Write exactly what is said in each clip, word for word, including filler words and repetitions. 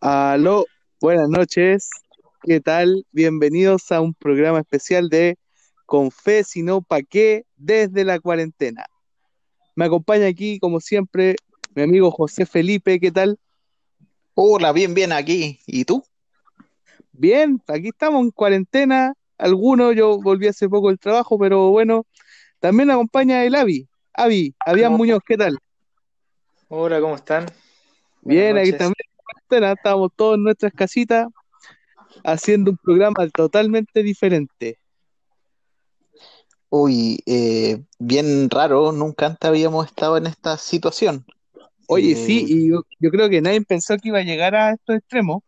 Aló, buenas noches, ¿qué tal? Bienvenidos a un programa especial de Confesí, no pa' qué, desde la cuarentena. Me acompaña aquí, como siempre, mi amigo José Felipe, ¿qué tal? Hola, bien, bien aquí, ¿y tú? Bien, aquí estamos en cuarentena, algunos, yo volví hace poco del trabajo, pero bueno, también me acompaña el Abi, Abi, Abián Muñoz, ¿qué tal? Hola, ¿cómo están? Bien, aquí también estábamos todos en nuestras casitas haciendo un programa totalmente diferente. Uy, eh, bien raro, nunca antes habíamos estado en esta situación. Oye, eh... sí, y yo, yo creo que nadie pensó que iba a llegar a estos extremos.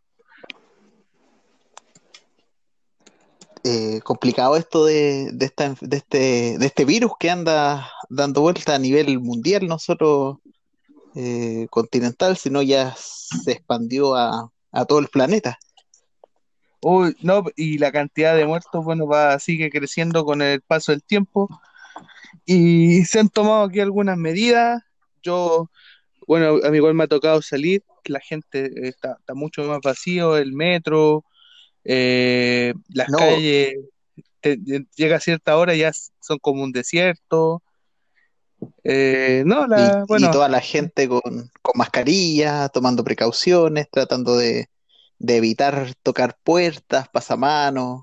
Eh, complicado esto de, de, esta, de, este, de este virus que anda dando vuelta a nivel mundial, nosotros... Eh, continental, sino ya se expandió a, a todo el planeta. Uy, no, y la cantidad de muertos, bueno, va, sigue creciendo con el paso del tiempo. Y se han tomado aquí algunas medidas. Yo, bueno, a mí igual me ha tocado salir, la gente está, está mucho más vacío, el metro, eh, las no. calles, te, llega a cierta hora, ya son como un desierto. Eh, no, la, y, bueno. y toda la gente con, con mascarilla, tomando precauciones, tratando de, de evitar tocar puertas, pasamanos.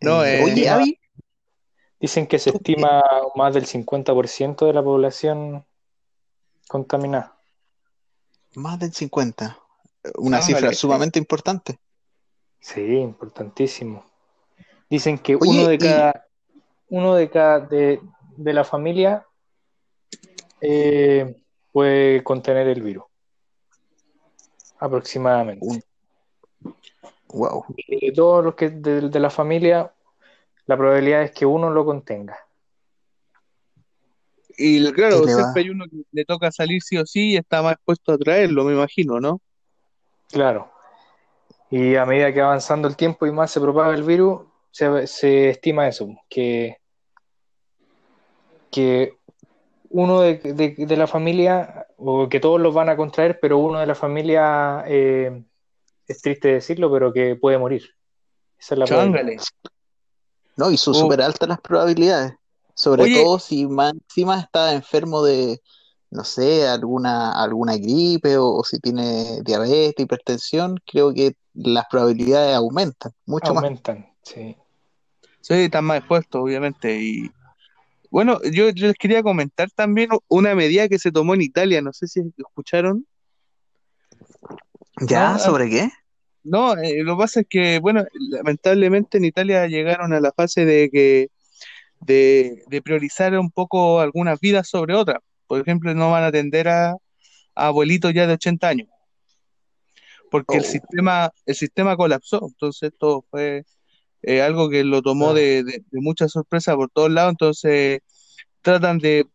No, eh, Oye, Abby, dicen que se estima más del cincuenta por ciento de la población contaminada. Más del cincuenta por ciento, una ah, cifra vale. sumamente importante. Sí, importantísimo. Dicen que Oye, uno de y... cada uno de cada de, de la familia eh, puede contener el virus aproximadamente. Wow. De todos los que de, de la familia, la probabilidad es que uno lo contenga. Y claro, siempre hay uno que le toca salir sí o sí y está más expuesto a traerlo, me imagino, ¿no? Claro. Y a medida que va avanzando el tiempo y más se propaga el virus, se, se estima eso, que que uno de, de, de la familia, o que todos los van a contraer, pero uno de la familia, eh, es triste decirlo, pero que puede morir. Esa es la probabilidad. No, y son oh. súper altas las probabilidades, sobre Oye. todo si más encima está enfermo de, no sé, alguna alguna gripe, o, o si tiene diabetes, hipertensión, creo que las probabilidades aumentan, mucho aumentan, más. Aumentan, sí. Sí, están más expuestos, obviamente, y bueno, yo, yo les quería comentar también una medida que se tomó en Italia, no sé si escucharon. ¿Ya? Ah, ¿sobre qué? No, eh, lo que pasa es que, bueno, lamentablemente en Italia llegaron a la fase de que de, de priorizar un poco algunas vidas sobre otras. Por ejemplo, no van a atender a, a abuelitos ya de ochenta años, porque oh. el sistema el sistema colapsó, entonces todo fue... Eh, algo que lo tomó de, de, de mucha sorpresa por todos lados, entonces tratan de,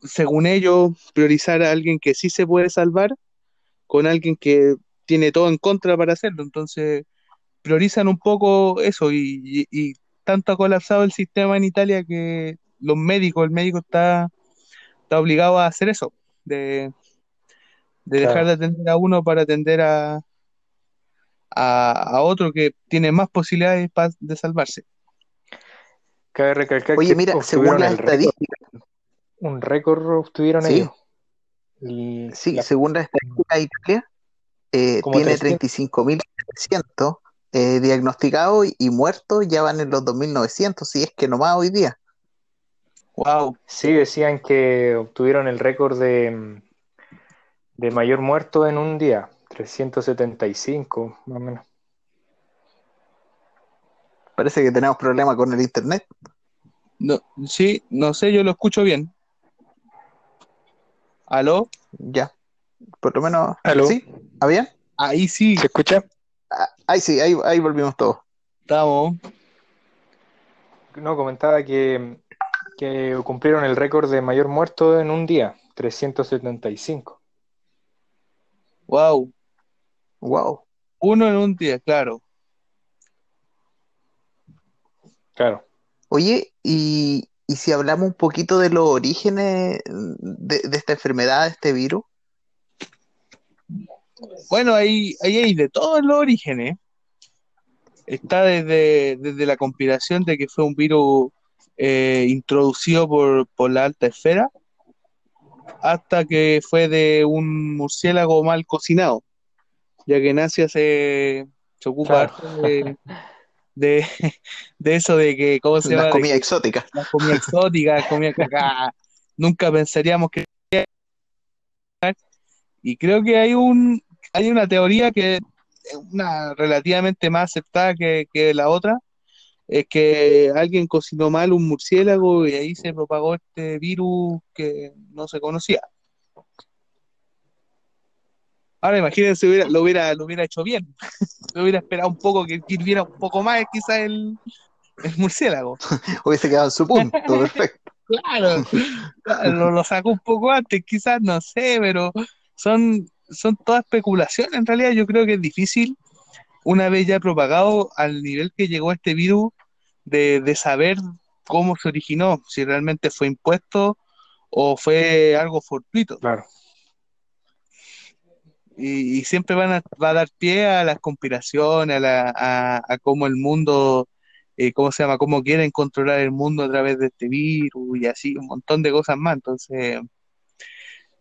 según ellos, priorizar a alguien que sí se puede salvar con alguien que tiene todo en contra para hacerlo, entonces priorizan un poco eso y, y, y tanto ha colapsado el sistema en Italia que los médicos, el médico está, está obligado a hacer eso, de, de claro. dejar de atender a uno para atender a A, a otro que tiene más posibilidades pa, de salvarse. Cabe recalcar Oye, que mira, según las estadísticas, un récord obtuvieron sí. ellos. Y sí, la... según las estadísticas de Italia, eh, tiene treinta y cinco mil trescientos eh, diagnosticados y muertos, ya van en los dos mil novecientos, si es que nomás hoy día. Wow. Sí, decían que obtuvieron el récord de, de mayor muerto en un día. trescientos setenta y cinco, más o menos. Parece que tenemos problemas con el internet. No, sí, no sé, yo lo escucho bien. ¿Aló? Ya. Por lo menos. ¿Aló? ¿Sí? ¿Ah, bien? Ahí sí. ¿Se escucha? Ah, ahí sí, ahí, ahí volvimos todos. Estamos. No, comentaba que, que cumplieron el récord de mayor muerto en un día, trescientos setenta y cinco. Wow. Wow. Uno en un día, claro. Claro. Oye, y, y si hablamos un poquito de los orígenes de, de esta enfermedad, de este virus. Bueno, ahí, ahí hay de todos los orígenes. Está desde, desde la conspiración de que fue un virus eh, introducido por, por la alta esfera, hasta que fue de un murciélago mal cocinado, ya que en Asia se, se ocupa claro. de, de, de eso de que, ¿cómo se llama? Las comidas exóticas. Las comidas exóticas, comidas cacá. Nunca pensaríamos que... Y creo que hay un hay una teoría que es una relativamente más aceptada que, que la otra, es que alguien cocinó mal un murciélago y ahí se propagó este virus que no se conocía. Ahora imagínense, hubiera, lo, hubiera, lo hubiera hecho bien, lo hubiera esperado un poco, que hirviera un poco más quizás el, el murciélago. Hubiese quedado en su punto, perfecto. Claro, lo, lo sacó un poco antes, quizás, no sé, pero son, son todas especulaciones. En realidad yo creo que es difícil, una vez ya propagado al nivel que llegó este virus, de, de saber cómo se originó, si realmente fue impuesto o fue algo fortuito. Claro. Y, y siempre van a, va a dar pie a las conspiraciones, a, la, a, a cómo el mundo, eh, cómo se llama, cómo quieren controlar el mundo a través de este virus y así, un montón de cosas más. Entonces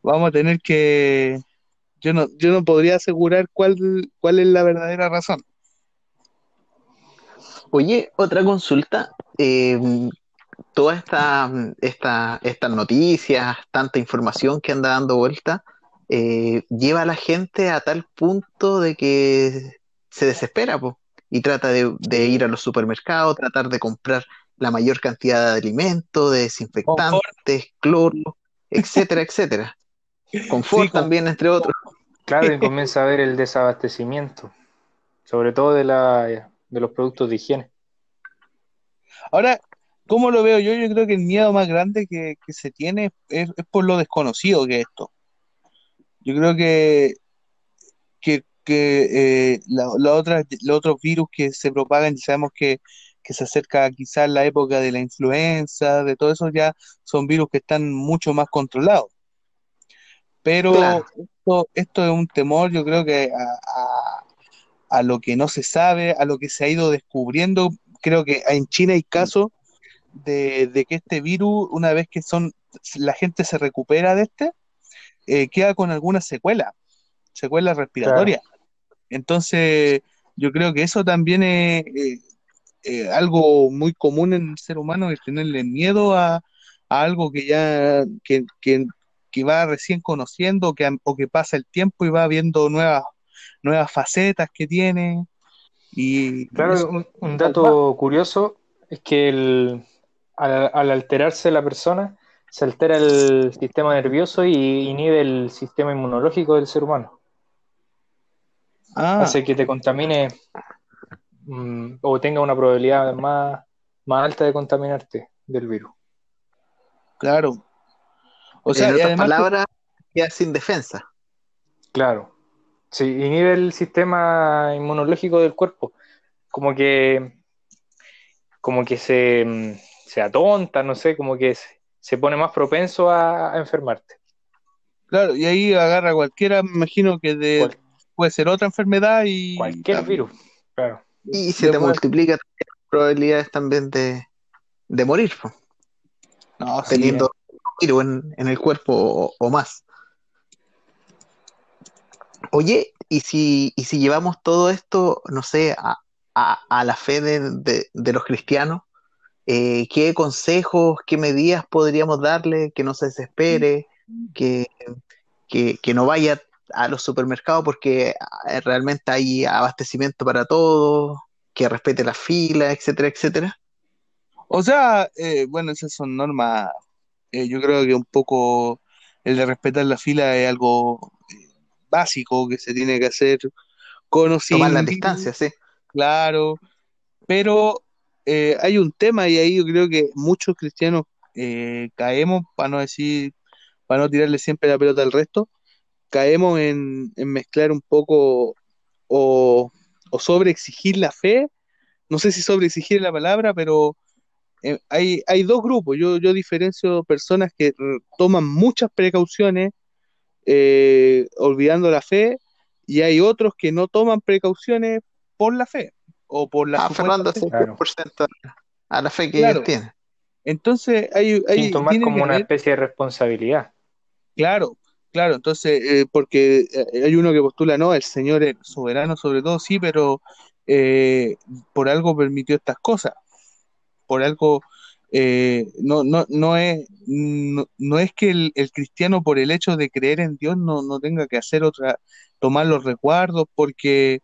vamos a tener que... Yo no, yo no podría asegurar cuál, cuál es la verdadera razón. Oye, otra consulta. Eh, Todas estas esta, esta noticias, tanta información que anda dando vuelta, eh, lleva a la gente a tal punto de que se desespera, po, y trata de, de ir a los supermercados, tratar de comprar la mayor cantidad de alimentos, de desinfectantes, cloro, etcétera, etcétera. Confort sí, también, entre otros. Claro, y comienza a ver el desabastecimiento, sobre todo de la de los productos de higiene. Ahora, ¿cómo lo veo yo? Yo creo que el miedo más grande que, que se tiene es, es por lo desconocido que es esto. Yo creo que que, que eh, la, la otra, los otros virus que se propagan, sabemos que, que se acerca quizás la época de la influenza, de todo eso, ya son virus que están mucho más controlados. Pero claro, esto, esto es un temor, yo creo que a, a, a lo que no se sabe, a lo que se ha ido descubriendo. Creo que en China hay casos de, de que este virus, una vez que son la gente se recupera de este, eh, queda con algunas secuelas, secuelas respiratorias. Claro. Entonces, yo creo que eso también es eh, eh, algo muy común en el ser humano, el tenerle miedo a, a algo que ya... que, que que va recién conociendo, que, o que pasa el tiempo y va viendo nuevas nuevas facetas que tiene. Y claro, un, un dato curioso es que el, al, al alterarse la persona, se altera el sistema nervioso y inhibe el sistema inmunológico del ser humano. Ah. Hace que te contamine mmm, o tenga una probabilidad más, más alta de contaminarte del virus. Claro. O sea, en otras palabras, queda sin defensa. Claro. Sí, inhibe el sistema inmunológico del cuerpo. Como que como que se, se atonta, no sé, como que se, se pone más propenso a, a enfermarte. Claro, y ahí agarra cualquiera, me imagino que de, Cual, puede ser otra enfermedad y... Cualquier ah, virus, claro. Y se te multiplica las probabilidades también de, de morir. No, teniendo... Sí, En, en el cuerpo o, o más. Oye, y si y si llevamos todo esto, no sé, a, a, a la fe de, de, de los cristianos, eh, ¿qué consejos, qué medidas podríamos darle? Que no se desespere, que, que, que no vaya a los supermercados porque realmente hay abastecimiento para todos, que respete la fila, etcétera, etcétera. O sea, eh, bueno, esas son normas. Eh, yo creo que un poco el de respetar la fila es algo eh, básico que se tiene que hacer con o sin. Tomar la distancia, sí. Claro, pero eh, hay un tema y ahí yo creo que muchos cristianos eh, caemos, para no decir, para no tirarle siempre la pelota al resto, caemos en, en mezclar un poco o, o sobre exigir la fe, no sé si sobre exigir la palabra, pero... Eh, hay, hay dos grupos, yo, yo diferencio personas que toman muchas precauciones eh, olvidando la fe y hay otros que no toman precauciones por la fe o por la ah, Fernando, cincuenta por ciento claro. a la fe que claro. ellos tienen. Entonces hay, hay sin tomar como una ver... especie de responsabilidad. Claro, claro, entonces eh, porque hay uno que postula, no, el Señor es soberano sobre todo, sí, pero eh, por algo permitió estas cosas, por algo eh, no no no es no, no es que el, el cristiano por el hecho de creer en Dios no no tenga que hacer otra, tomar los resguardos, porque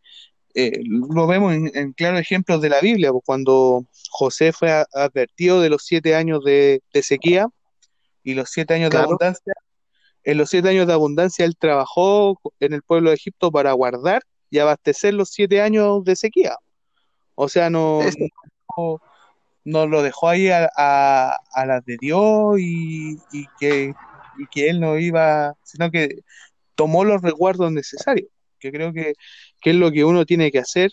Eh, lo vemos en, en claros ejemplos de la Biblia, pues cuando José fue a, advertido de los siete años de, de sequía y los siete años claro. de abundancia, en los siete años de abundancia él trabajó en el pueblo de Egipto para guardar y abastecer los siete años de sequía. O sea, no, no, no lo dejó ahí a, a, a las de Dios y, y, que, y que él no iba, sino que tomó los resguardos necesarios, que creo que que es lo que uno tiene que hacer,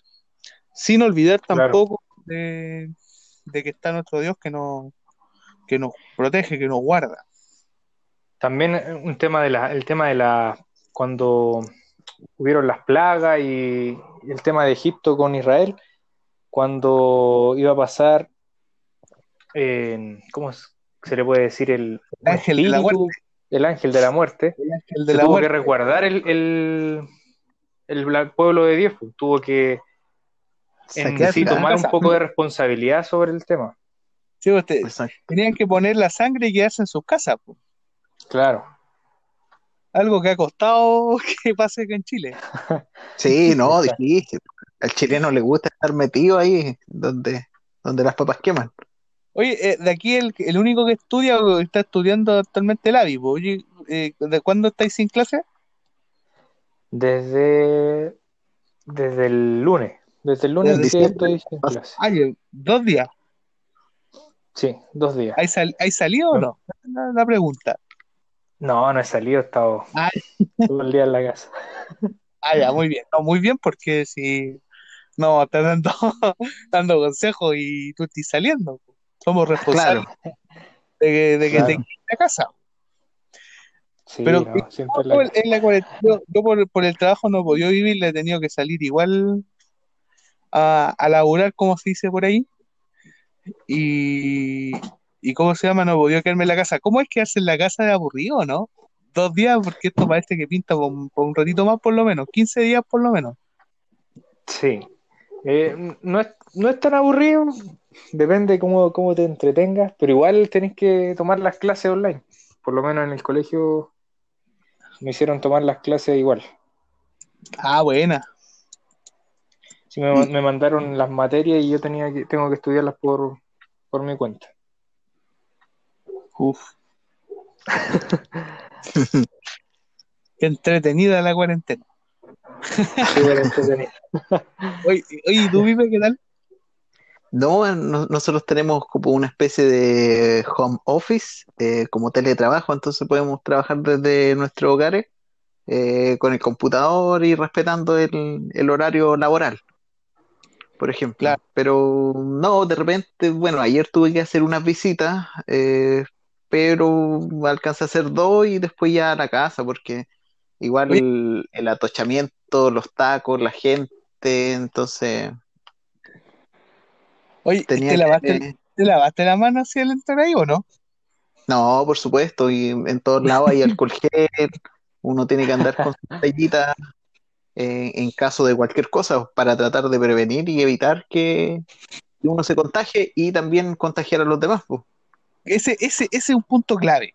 sin olvidar tampoco claro. de, de que está nuestro Dios que nos, que nos protege, que nos guarda. También un tema de la, el tema de la cuando hubieron las plagas y el tema de Egipto con Israel, cuando iba a pasar, eh, ¿cómo se le puede decir? El, el ángel espíritu, de la muerte. El ángel de la muerte. El ángel de se la tuvo muerte. Que resguardar el... el el pueblo de Dios tuvo que en, sí, tomar un poco de responsabilidad sobre el tema. Sí, ustedes tenían que poner la sangre y quedarse en sus casas. Po. Claro. Algo que ha costado que pase acá en Chile. Sí, no, difícil. Al chileno le gusta estar metido ahí donde, donde las papas queman. Oye, eh, de aquí el, el único que estudia o que está estudiando actualmente el Abi. Oye, eh, ¿de cuándo estáis sin clase? Desde, desde el lunes, desde el lunes desde que estoy en clase. Ay, ¿dos días? Sí, dos días. ¿Hay, sal, ¿hay salido no. o no? La pregunta. No, no he salido, he estado Ay. todo el día en la casa. Ah, ya, muy bien. No, muy bien, porque si no, estás dando, dando consejos y tú estás saliendo. Somos responsables claro. de que, de que claro. te quedes en la casa. Sí, pero no, yo, la... En la cuarentena, yo, yo por, por el trabajo no podía vivir, le he tenido que salir igual a, a laburar, como se dice por ahí, y, y cómo se llama, no podía quedarme en la casa. ¿Cómo es quedarse en la casa de aburrido, no? Dos días, porque esto parece que pinta por, por un ratito más, por lo menos, quince días por lo menos. Sí, eh, no, es, no es tan aburrido, depende cómo, cómo te entretengas, pero igual tenés que tomar las clases online, por lo menos en el colegio... Me hicieron tomar las clases igual. Ah, buena. Sí, me, me mandaron las materias y yo tenía que, tengo que estudiarlas por, por mi cuenta. Uf. Qué entretenida la cuarentena. Súper entretenida. Oye, ¿y tú, Vive, qué tal? No, no, nosotros tenemos como una especie de home office, eh, como teletrabajo, entonces podemos trabajar desde nuestros hogares eh, con el computador y respetando el, el horario laboral, por ejemplo. Claro. Pero no, de repente, bueno, ayer tuve que hacer unas visitas, eh, pero alcancé a hacer dos y después ya a la casa, porque igual el, el atochamiento, los tacos, la gente, entonces... Oye, Tenía ¿te, lavaste, que... ¿te lavaste la mano hacia el entrar ahí o no? No, por supuesto, y en todos lados hay alcohol gel, uno tiene que andar con sus tallitas eh, en caso de cualquier cosa para tratar de prevenir y evitar que uno se contagie y también contagiar a los demás. Pues. Ese, ese, ese es un punto clave,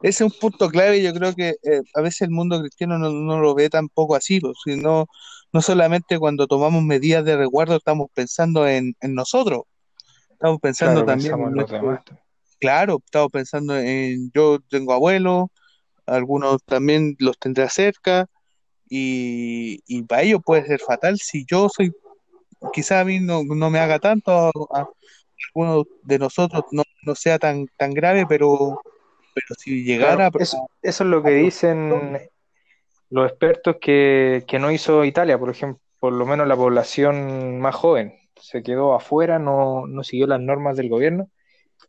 ese es un punto clave, yo creo que eh, a veces el mundo cristiano no, no lo ve tampoco así, pues, sino... No solamente cuando tomamos medidas de resguardo estamos pensando en, en nosotros, estamos pensando claro, también en nuestro, claro, estamos pensando en yo tengo abuelos, algunos también los tendré cerca y, y para ellos puede ser fatal si yo soy, quizás a mí no, no me haga tanto, a, a alguno de nosotros no, no sea tan tan grave, pero pero si llegara claro, eso, eso es lo que dicen los expertos que, que no hizo Italia, por ejemplo, por lo menos la población más joven, se quedó afuera, no, no siguió las normas del gobierno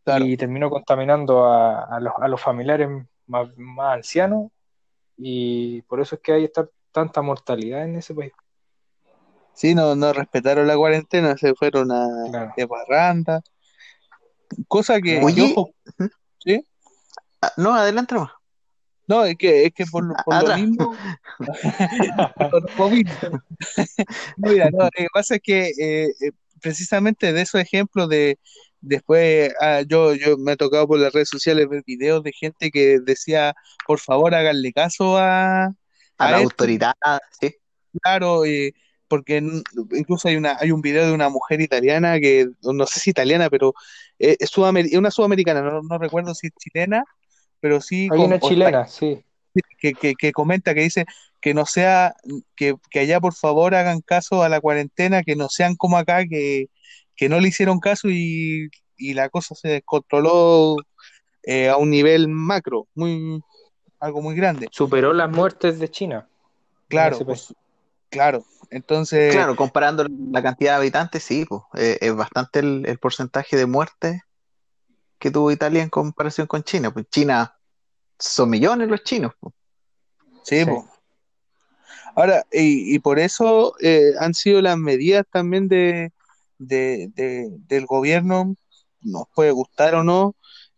claro. y terminó contaminando a, a, los, a los familiares más, más ancianos y por eso es que hay esta tanta mortalidad en ese país. Sí, no, no respetaron la cuarentena, se fueron a claro. de barranda. Cosa que... Oye, yo... ¿Sí? No, adelante más. No, es que, es que por, por lo mismo... por lo mismo. Mira, no, lo que pasa es que eh, precisamente de esos ejemplos de... Después ah, yo, yo me he tocado por las redes sociales ver videos de gente que decía, por favor, háganle caso a... A, a la esto. autoridad, sí. Claro, eh, porque incluso hay una hay un video de una mujer italiana, que no sé si italiana, pero eh, es sudamer- una sudamericana, no, no recuerdo si es chilena, pero sí... Hay con, una chilena, con, sí. Que, que, que comenta, que dice que no sea, que, que allá por favor hagan caso a la cuarentena, que no sean como acá, que, que no le hicieron caso y, y la cosa se descontroló eh, a un nivel macro, muy algo muy grande. Superó las muertes de China. Claro, pues, claro. Entonces, claro, comparando la cantidad de habitantes, sí, pues, eh, es bastante el, el porcentaje de muertes que tuvo Italia en comparación con China. Pues China son millones los chinos. Pues. Sí, sí. Pues. Ahora, y, y por eso eh, han sido las medidas también de, de, de del gobierno, nos puede gustar o no,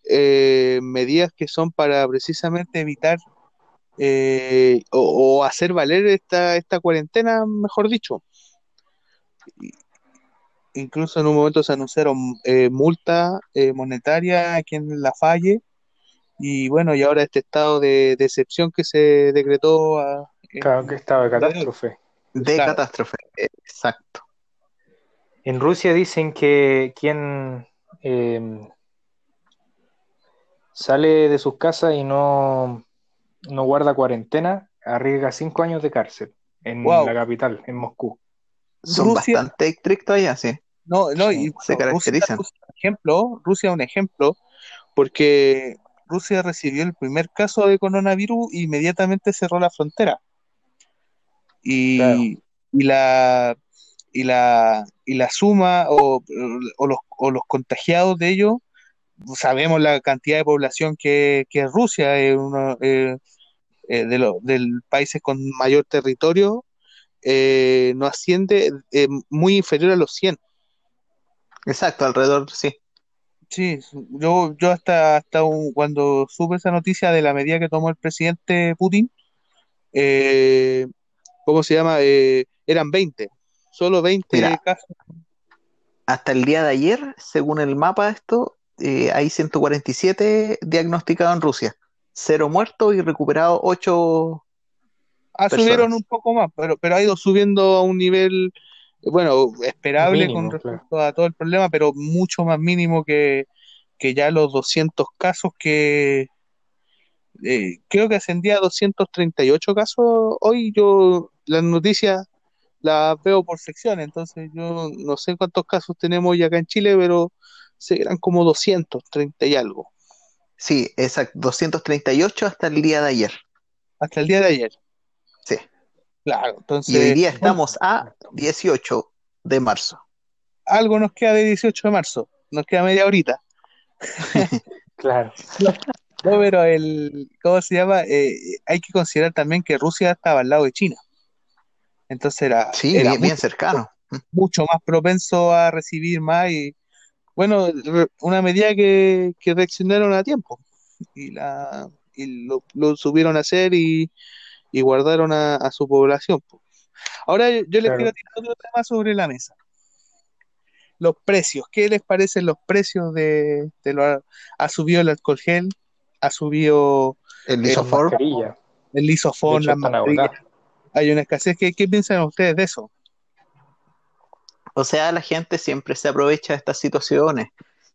eh, medidas que son para precisamente evitar eh, o, o hacer valer esta, esta cuarentena, mejor dicho. Incluso en un momento se anunciaron eh, multa eh, monetaria a quien la falle, y bueno, y ahora este estado de, de excepción que se decretó a, claro, que estado de catástrofe. De claro. catástrofe, exacto. En Rusia dicen que quien eh, sale de sus casas y no, no guarda cuarentena, arriesga cinco años de cárcel en wow. la capital, en Moscú. Son Rusia, bastante estrictos allá, sí. No, no, y se bueno, caracterizan. Rusia, Rusia, ejemplo, Rusia es un ejemplo, porque Rusia recibió el primer caso de coronavirus e inmediatamente cerró la frontera. Y, claro. y la y la y la suma o, o, los, o los contagiados de ellos, sabemos la cantidad de población que, que es Rusia, es uno eh, eh, de los países con mayor territorio, eh, no asciende eh, muy inferior a los cien. Exacto, alrededor, sí. Sí, yo yo hasta hasta un, cuando supe esa noticia de la medida que tomó el presidente Putin, eh, ¿cómo se llama? Eh, eran veinte, solo veinte Mira, casos. Hasta el día de ayer, según el mapa de esto, eh, hay ciento cuarenta y siete diagnosticados en Rusia, cero muertos y recuperados ocho Ah, personas. Subieron un poco más, pero, pero ha ido subiendo a un nivel... Bueno, esperable mínimo, con respecto claro. a todo el problema, pero mucho más mínimo que, que ya los doscientos casos que eh, creo que ascendía a doscientos treinta y ocho casos. Hoy yo las noticias las veo por sección, entonces yo no sé cuántos casos tenemos hoy acá en Chile, pero eran como doscientos treinta y algo. Sí, exacto, doscientos treinta y ocho hasta el día de ayer. Hasta el día de ayer. Sí. Claro, entonces, y hoy día estamos a dieciocho de marzo. Algo nos queda de dieciocho de marzo, nos queda media horita. Claro. No, pero el, ¿cómo se llama? Eh, hay que considerar también que Rusia estaba al lado de China. Entonces era, sí, era bien, bien cercano. Mucho más propenso a recibir más y, bueno, una medida que, que reaccionaron a tiempo y, la, y lo, lo subieron a hacer y y guardaron a, a su población. Ahora yo, yo les claro. quiero tirar otro tema sobre la mesa. Los precios. ¿Qué les parecen los precios de, de lo, ha subido el alcohol gel? ¿Ha subido el lisofón? El lisofón, la mascarilla. Hay una escasez. ¿Qué, ¿Qué piensan ustedes de eso? O sea, la gente siempre se aprovecha de estas situaciones.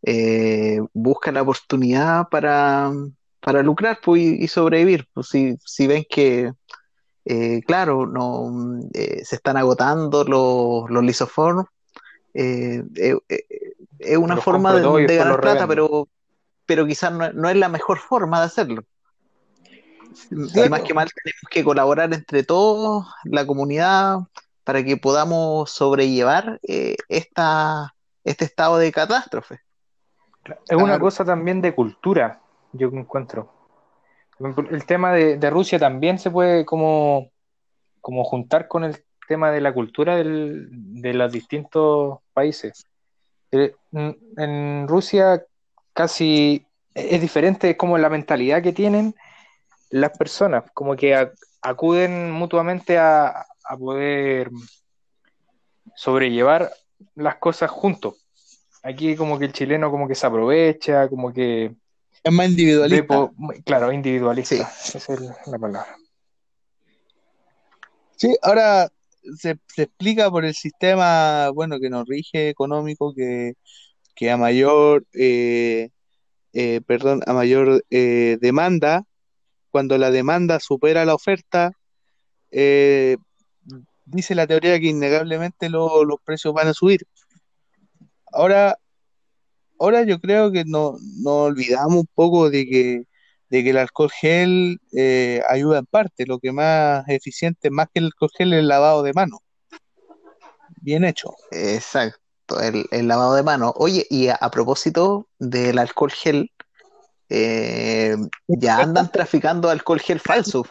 Eh, busca la oportunidad para... para lucrar pues, y sobrevivir. Pues, si, si ven que, eh, claro, no eh, se están agotando los, los lisoform, eh, eh, eh, es una los forma de, de ganar plata, pero, pero quizás no, no es la mejor forma de hacerlo. Claro. Y más que mal tenemos que colaborar entre todos, la comunidad, para que podamos sobrellevar eh, esta, este estado de catástrofe. Es una claro. cosa también de cultura. Yo encuentro el tema de, de Rusia también se puede como como juntar con el tema de la cultura del, de los distintos países. Eh, en Rusia casi es diferente como la mentalidad que tienen las personas, como que acuden mutuamente a, a poder sobrellevar las cosas juntos. Aquí como que el chileno como que se aprovecha, como que... Es más individualista. Po- claro, individualista, sí. Esa es la palabra. Sí, ahora se, se explica por el sistema, bueno, que nos rige económico, que, que a mayor, eh, eh, perdón, a mayor eh, demanda, cuando la demanda supera la oferta, eh, dice la teoría que innegablemente lo, los precios van a subir. Ahora, ahora yo creo que no, no olvidamos un poco de que, de que el alcohol gel eh, ayuda en parte. Lo que más eficiente, más que el alcohol gel, es el lavado de mano. Bien hecho. Exacto, el, el lavado de mano. Oye, y a, a propósito del alcohol gel, eh, ya andan traficando alcohol gel falso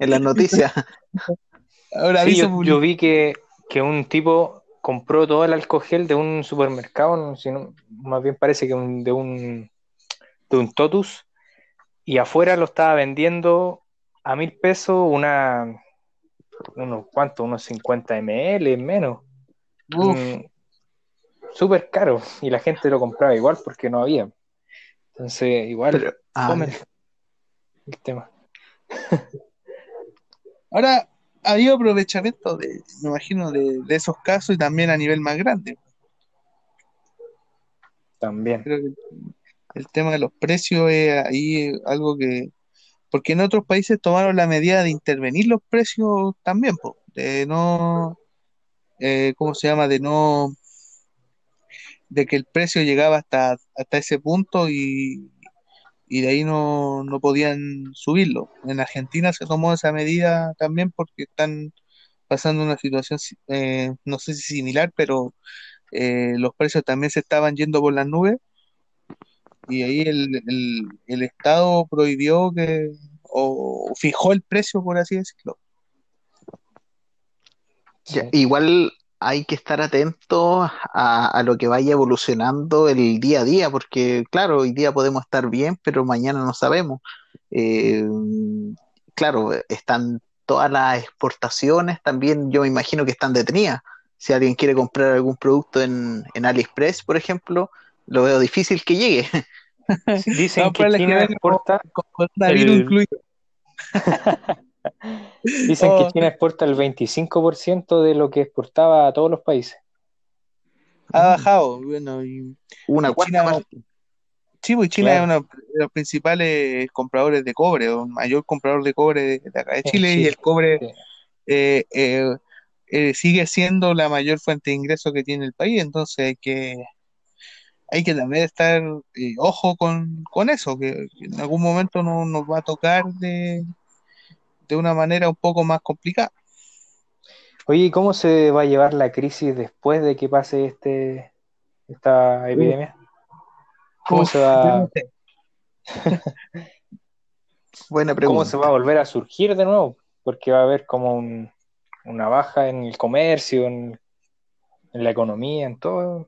en las noticias. Ahora sí, yo, yo vi que, que un tipo... compró todo el alcohol gel de un supermercado, sino, más bien parece que un, de un de un Totus, y afuera lo estaba vendiendo a mil pesos, una unos cuantos, unos cincuenta mililitros menos. Mm, súper caro, y la gente lo compraba igual porque no había. Entonces, igual, pero, ah, el, el tema. Ahora... ha habido aprovechamiento, de, me imagino, de, de esos casos, y también a nivel más grande. También. Creo que el tema de los precios es ahí algo que... Porque en otros países tomaron la medida de intervenir los precios también, po, de no... Eh, ¿Cómo se llama? De no... De que el precio llegaba hasta, hasta ese punto y, y de ahí no, no podían subirlo. En Argentina se tomó esa medida también porque están pasando una situación, eh, no sé si similar, pero eh, los precios también se estaban yendo por las nubes, y ahí el, el, el Estado prohibió que o fijó el precio, por así decirlo. Ya, igual hay que estar atentos a, a lo que vaya evolucionando el día a día, porque claro, hoy día podemos estar bien, pero mañana no sabemos. Eh, claro, están todas las exportaciones, también yo me imagino que están detenidas. Si alguien quiere comprar algún producto en, en AliExpress, por ejemplo, lo veo difícil que llegue. Dicen no, que China exporta... Con, con David el... incluido. Dicen oh. que China exporta el veinticinco por ciento de lo que exportaba a todos los países. Ha bajado, bueno, y una cuarta parte. Sí, pues China claro. es uno de los principales compradores de cobre, o mayor comprador de cobre de, de acá de Chile, sí, sí, y el cobre sí. eh, eh, eh, sigue siendo la mayor fuente de ingreso que tiene el país, entonces hay que, hay que también estar eh, ojo con, con eso, que en algún momento no nos va a tocar de... de una manera un poco más complicada. Oye, ¿y cómo se va a llevar la crisis después de que pase este esta epidemia? ¿Cómo Uf, se va? No sé. Buena pregunta. ¿Cómo se va a volver a surgir de nuevo? Porque va a haber como un, una baja en el comercio, en, en la economía, en todo.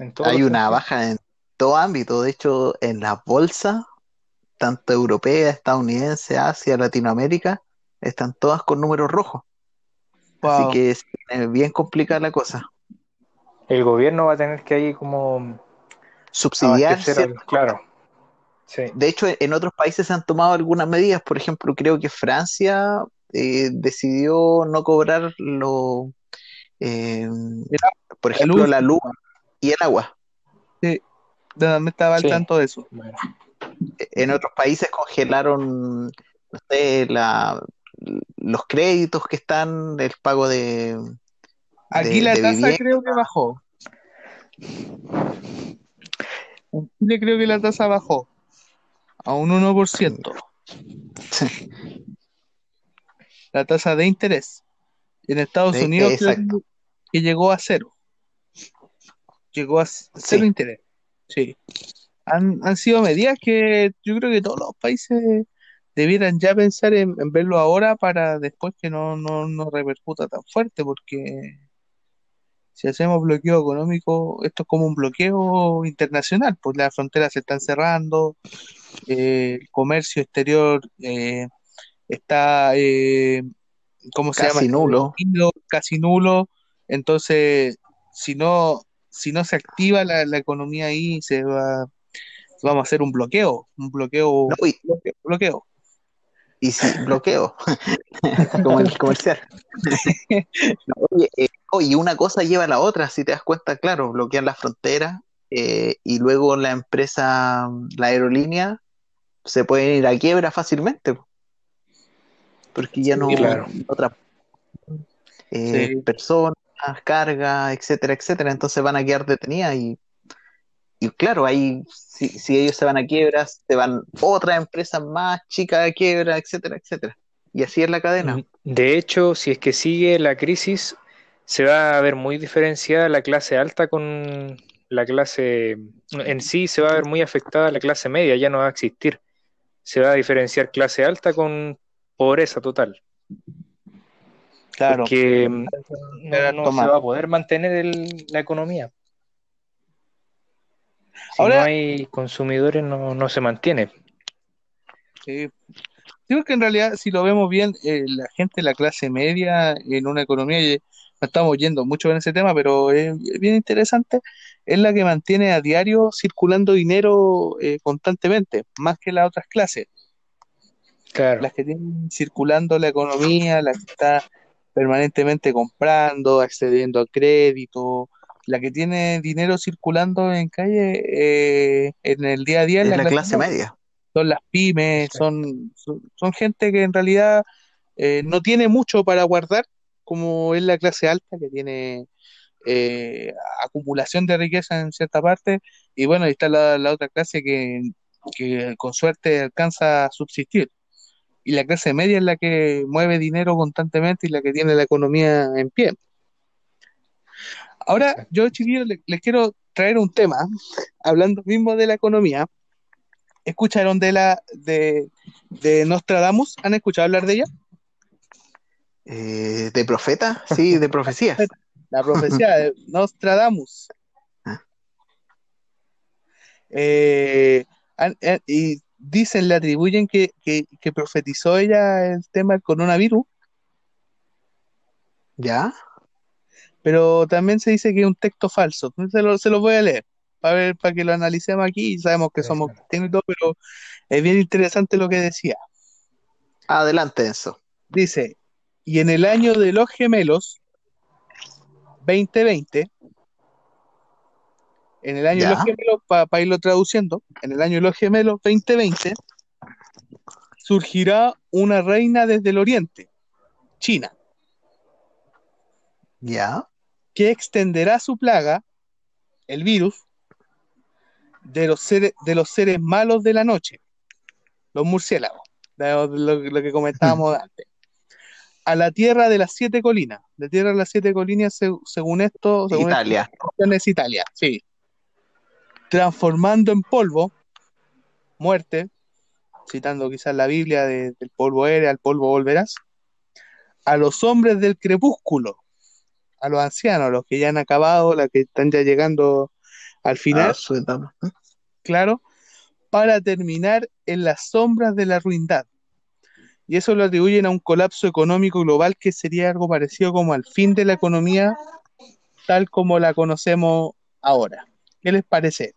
En todo Hay una baja en todo ámbito, de hecho, en la bolsa, tanto europea, estadounidense, Asia, Latinoamérica, están todas con números rojos. Wow. Así que es bien complicada la cosa. El gobierno va a tener que ahí como... subsidiar. Claro. Sí. De hecho, en otros países se han tomado algunas medidas. Por ejemplo, creo que Francia eh, decidió no cobrar lo... Eh, por ejemplo, la luz y el agua. Sí, no, me estaba al sí. tanto de eso. Bueno. En otros países congelaron, no sé, la, los créditos que están, el pago de... Aquí de, la de tasa vivienda. Creo que bajó. En Chile creo que la tasa bajó a un uno por ciento. Sí. La tasa de interés. En Estados de, Unidos creo que llegó a cero. Llegó a cero sí. interés. Sí. Han, han sido medidas que yo creo que todos los países debieran ya pensar en, en verlo ahora para después que no, no, no repercuta tan fuerte, porque si hacemos bloqueo económico, esto es como un bloqueo internacional, pues las fronteras se están cerrando, eh, el comercio exterior eh, está, eh, ¿cómo se llama? Casi nulo. Casi nulo, entonces si no, si no se activa la, la economía ahí, se va... vamos a hacer un bloqueo, un bloqueo, no, y, bloqueo, bloqueo. Y sí, bloqueo, como el comercial. Oye, eh, oh, y una cosa lleva a la otra, si te das cuenta, claro, bloquean las fronteras eh, y luego la empresa, la aerolínea, se pueden ir a quiebra fácilmente, porque ya no, claro, otra eh, sí. personas, carga, etcétera, etcétera, entonces van a quedar detenidas y Y claro, ahí si, si ellos se van a quiebras, se van otras empresas más chicas a quiebra, etcétera, etcétera. Y así es la cadena. De hecho, si es que sigue la crisis, se va a ver muy diferenciada la clase alta con la clase... En sí se va a ver muy afectada la clase media, ya no va a existir. Se va a diferenciar clase alta con pobreza total. Claro. Porque no, no se va a poder mantener el, la economía. Si ahora, no hay consumidores, no, no se mantiene. Eh, creo que en realidad, si lo vemos bien, eh, la gente de la clase media en una economía, y no estamos yendo mucho en ese tema, pero es bien interesante, es la que mantiene a diario circulando dinero eh, constantemente, más que las otras clases. Claro. Las que tienen circulando la economía, las que está permanentemente comprando, accediendo a crédito... La que tiene dinero circulando en calle eh, en el día a día. En la, la clase, clase media. Son las pymes, sí. son, son son gente que en realidad eh, no tiene mucho para guardar, como es la clase alta, que tiene eh, acumulación de riqueza en cierta parte. Y bueno, ahí está la, la otra clase que, que con suerte alcanza a subsistir. Y la clase media es la que mueve dinero constantemente y la que tiene la economía en pie. Ahora, yo, chiquillos, les, les quiero traer un tema, hablando mismo de la economía. ¿Escucharon de la de, de Nostradamus? ¿Han escuchado hablar de ella? Eh, ¿De profeta? Sí, de profecía. La profecía de Nostradamus. Eh, y dicen, le atribuyen que, que, que profetizó ella el tema del coronavirus. ¿Ya? Pero también se dice que es un texto falso. Se lo, se lo voy a leer para ver, para que lo analicemos aquí, y sabemos que somos cristianos y todo, pero es bien interesante lo que decía. Adelante, Enzo. Dice, y en el año de los gemelos, veinte veinte, en el año ¿Ya? de los gemelos, para pa irlo traduciendo, en el año de los gemelos, veinte veinte, surgirá una reina desde el oriente, China. Ya. Que extenderá su plaga, el virus, de los seres, de los seres malos de la noche, los murciélagos, lo, lo, lo que comentábamos antes, a la tierra de las siete colinas. La tierra de las siete colinas, se, según esto, según Italia. Esto, es Italia, sí. Transformando en polvo, muerte, citando quizás la Biblia de, del polvo eres, al polvo volverás, a los hombres del crepúsculo, a los ancianos, los que ya han acabado, los que están ya llegando al final, ah, claro, para terminar en las sombras de la ruindad. Y eso lo atribuyen a un colapso económico global que sería algo parecido como al fin de la economía tal como la conocemos ahora. ¿Qué les parece?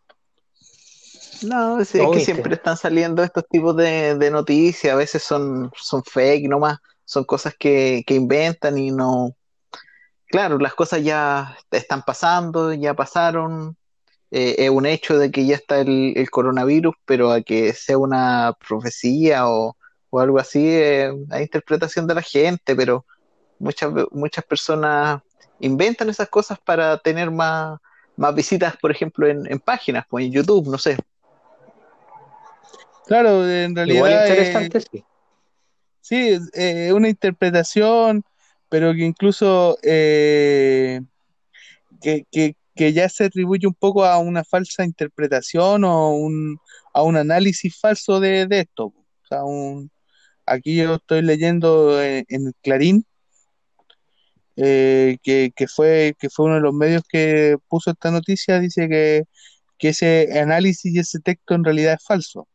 No, es, es que siempre están saliendo estos tipos de, de noticias, a veces son, son fake nomás, son cosas que, que inventan y no... Claro, las cosas ya están pasando, ya pasaron, eh, es un hecho de que ya está el, el coronavirus, pero a que sea una profecía o, o algo así, eh, hay interpretación de la gente, pero muchas muchas personas inventan esas cosas para tener más, más visitas, por ejemplo, en, en páginas, pues en YouTube, no sé. Claro, en realidad... Igual interesante, eh, sí. Sí, eh, una interpretación... pero que incluso eh, que, que, que ya se atribuye un poco a una falsa interpretación o un, a un análisis falso de, de esto, o sea, un, Aquí yo estoy leyendo en, en Clarín, eh, que, que, fue, que fue uno de los medios que puso esta noticia, dice que, que ese análisis y ese texto en realidad es falso.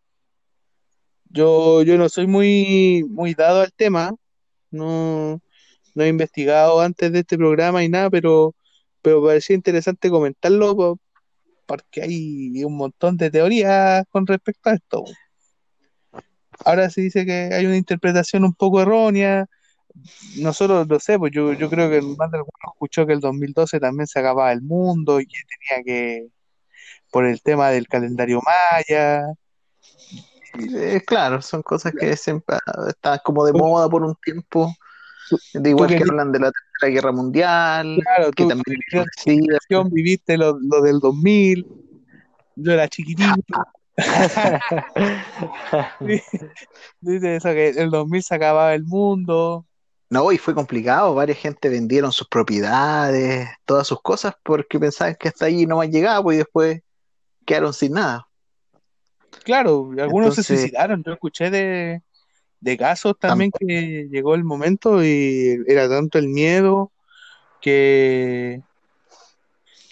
Yo, yo no soy muy, muy dado al tema, no, no he investigado antes de este programa y nada, pero, pero parecía interesante comentarlo porque hay un montón de teorías con respecto a esto. Ahora se dice que hay una interpretación un poco errónea, nosotros lo sé, pues yo, yo creo que más de alguno escuchó que el dos mil doce también se acababa el mundo y que tenía que, por el tema del calendario maya. Eh, claro, son cosas que siempre están como de moda por un tiempo, de igual que, que hablan de la Tercera Guerra Mundial. Claro, que tú también que la viviste lo, lo del dos mil, yo era chiquitito. Dice eso, que el dos mil se acababa el mundo. No, y fue complicado, varias gente vendieron sus propiedades, todas sus cosas, porque pensaban que hasta allí no más llegaba, pues, y después quedaron sin nada. Claro, algunos entonces se suicidaron. Yo escuché de, de casos también, también que llegó el momento y era tanto el miedo que,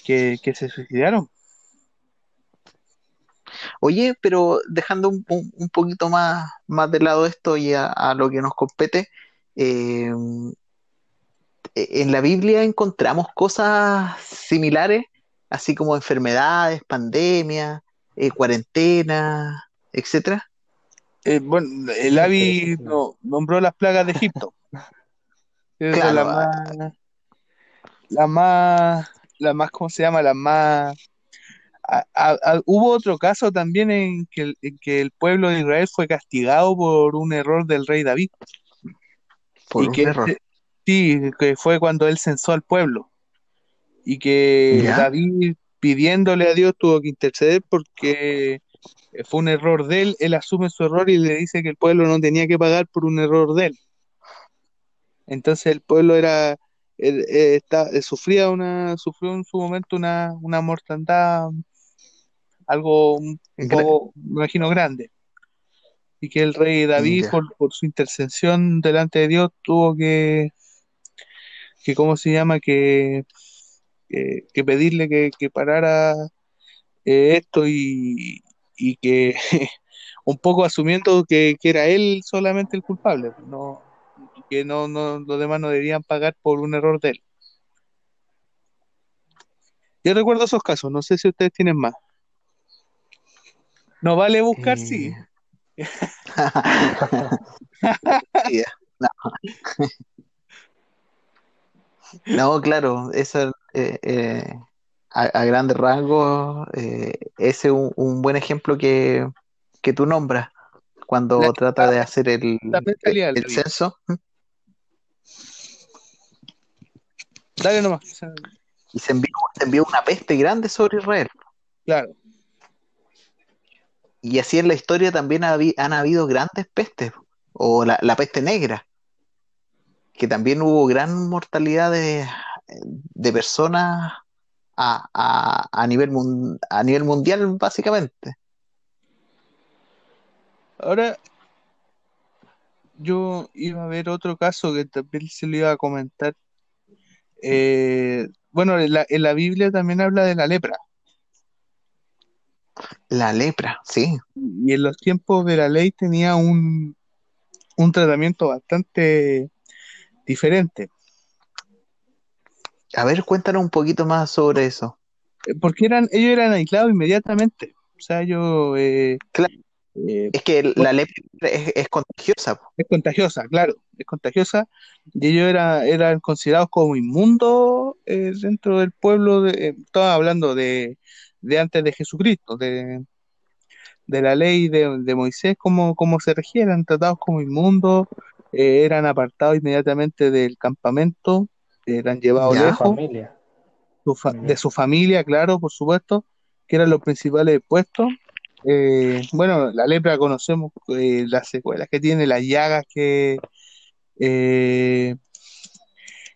que, que se suicidaron. Oye, pero dejando un, un, un poquito más, más de lado esto y a, a lo que nos compete, eh, en la Biblia encontramos cosas similares, así como enfermedades, pandemias, Eh, cuarentena, etcétera. Eh, bueno, el Abi no, nombró las plagas de Egipto. Claro, la más, la más, la más, ¿cómo se llama? La más. A, a, a, hubo otro caso también en que, en que el pueblo de Israel fue castigado por un error del rey David. Por y un que, error. Sí, que fue cuando él censó al pueblo y que ¿ya? David, pidiéndole a Dios, tuvo que interceder porque fue un error de él, él asume su error y le dice que el pueblo no tenía que pagar por un error de él. Entonces el pueblo era, él, él, está, él sufría una, sufrió en su momento una, una mortandad, algo un poco, me imagino, grande. Y que el rey David, por, por su intercesión delante de Dios, tuvo que, que ¿cómo se llama? que Que, que pedirle que, que parara eh, esto y, y que un poco asumiendo que, que era él solamente el culpable, no, que no, no los demás no debían pagar por un error de él. Yo recuerdo esos casos, no sé si ustedes tienen más. No vale buscar, eh... sí. No, claro, eso, eh, eh, a, a grandes rasgos, eh, ese es un, un buen ejemplo que, que tú nombras cuando la, trata de hacer el, el, el censo. Dale nomás. Y se envió, se envió una peste grande sobre Israel. Claro. Y así en la historia también ha, han habido grandes pestes, o la, la peste negra, que también hubo gran mortalidad de, de personas a, a, a, nivel mun, a nivel mundial, básicamente. Ahora, yo iba a ver otro caso que también se lo iba a comentar. Eh, bueno, en la, en la Biblia también habla de la lepra. La lepra, sí. Y en los tiempos de la ley tenía un, un tratamiento bastante diferente. A ver, cuéntanos un poquito más sobre eso. Porque eran, ellos eran aislados inmediatamente. O sea, yo... Eh, claro. Eh, es que la lepra es, es contagiosa. Es contagiosa, claro. Es contagiosa. Y ellos era, eran considerados como inmundos eh, dentro del pueblo. De, eh, estaba hablando de, de antes de Jesucristo, de, de la ley de, de Moisés, como, como se regían, tratados como inmundos. Eh, eran apartados inmediatamente del campamento, eran llevados ya, lejos familia. Su fa- de su familia, claro, por supuesto, que eran los principales puestos. Eh, bueno, la lepra conocemos eh, las secuelas que tiene, las llagas que, eh,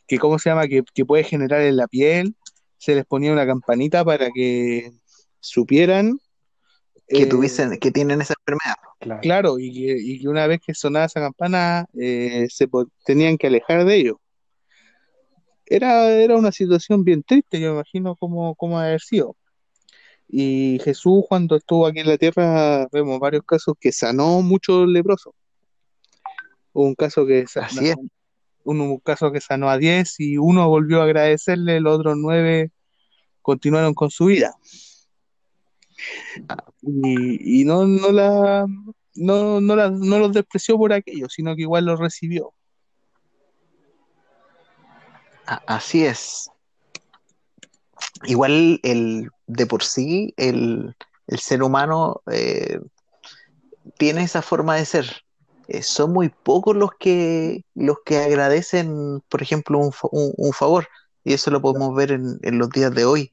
que ¿cómo se llama? Que, que puede generar en la piel. Se les ponía una campanita para que supieran que eh, tuviesen, que tienen esa enfermedad. Claro, claro, y, que, y que una vez que sonaba esa campana, eh, se tenían que alejar de ellos. Era, era una situación bien triste, yo imagino cómo, cómo haber sido. Y Jesús, cuando estuvo aquí en la tierra, vemos varios casos que sanó muchos leprosos. Hubo un caso que sanó, un, un caso que sanó a diez y uno volvió a agradecerle, los otros nueve continuaron con su vida. Y, y no, no, la, no, no, la, no los despreció por aquello, sino que igual los recibió. Así es. Igual el de por sí el, el ser humano eh, tiene esa forma de ser. Eh, son muy pocos los que los que agradecen, por ejemplo, un, un, un favor, y eso lo podemos ver en, en los días de hoy.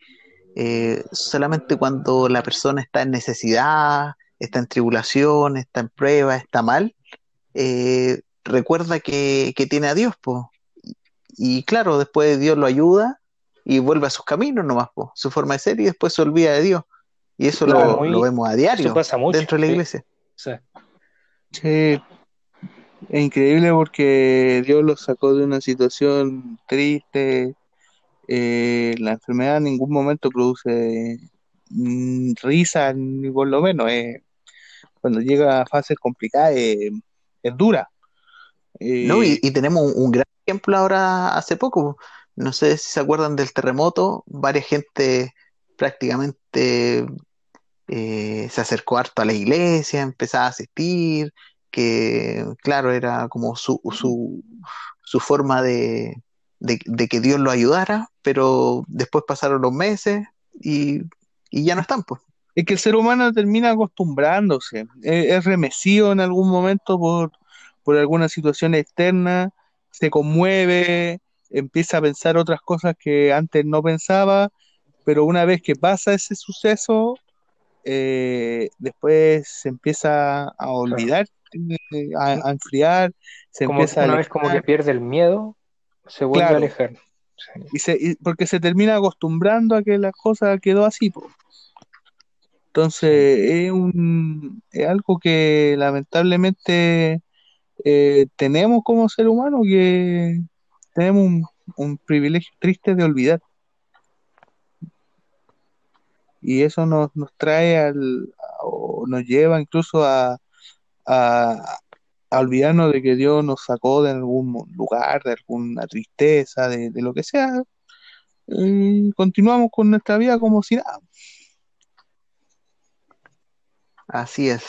Eh, solamente cuando la persona está en necesidad, está en tribulación, está en prueba, está mal, eh, recuerda que, que tiene a Dios, po. Y claro, después Dios lo ayuda y vuelve a sus caminos nomás, po, su forma de ser, y después se olvida de Dios. Y eso no, lo, muy, lo vemos a diario mucho, dentro de la iglesia. Sí. Sí. Es increíble porque Dios los sacó de una situación triste. Eh, la enfermedad en ningún momento produce mm, risa, ni por lo menos. Eh, cuando llega a fases complicadas, eh, es dura. Eh, no, y, y tenemos un, un gran ejemplo ahora hace poco. No sé si se acuerdan del terremoto. Varias gente prácticamente eh, se acercó harto a la iglesia, empezaba a asistir, que claro, era como su, su, su forma de... De, de que Dios lo ayudara, pero después pasaron los meses y, y ya no están, pues. Es que el ser humano termina acostumbrándose, es, es remecido en algún momento por, por alguna situación externa, se conmueve, empieza a pensar otras cosas que antes no pensaba, pero una vez que pasa ese suceso, eh, después se empieza a olvidar, claro. a, a enfriar, se como empieza una a vez como que pierde el miedo. Se vuelve claro. a alejar. Sí. Y se, y porque se termina acostumbrando a que la cosa quedó así, po. Entonces es, un, es algo que lamentablemente eh, tenemos como ser humano, que tenemos un, un privilegio triste de olvidar. Y eso nos, nos trae al, o nos lleva incluso a, a a olvidarnos de que Dios nos sacó de algún lugar, de alguna tristeza, de, de lo que sea. Y continuamos con nuestra vida como si nada. Así es.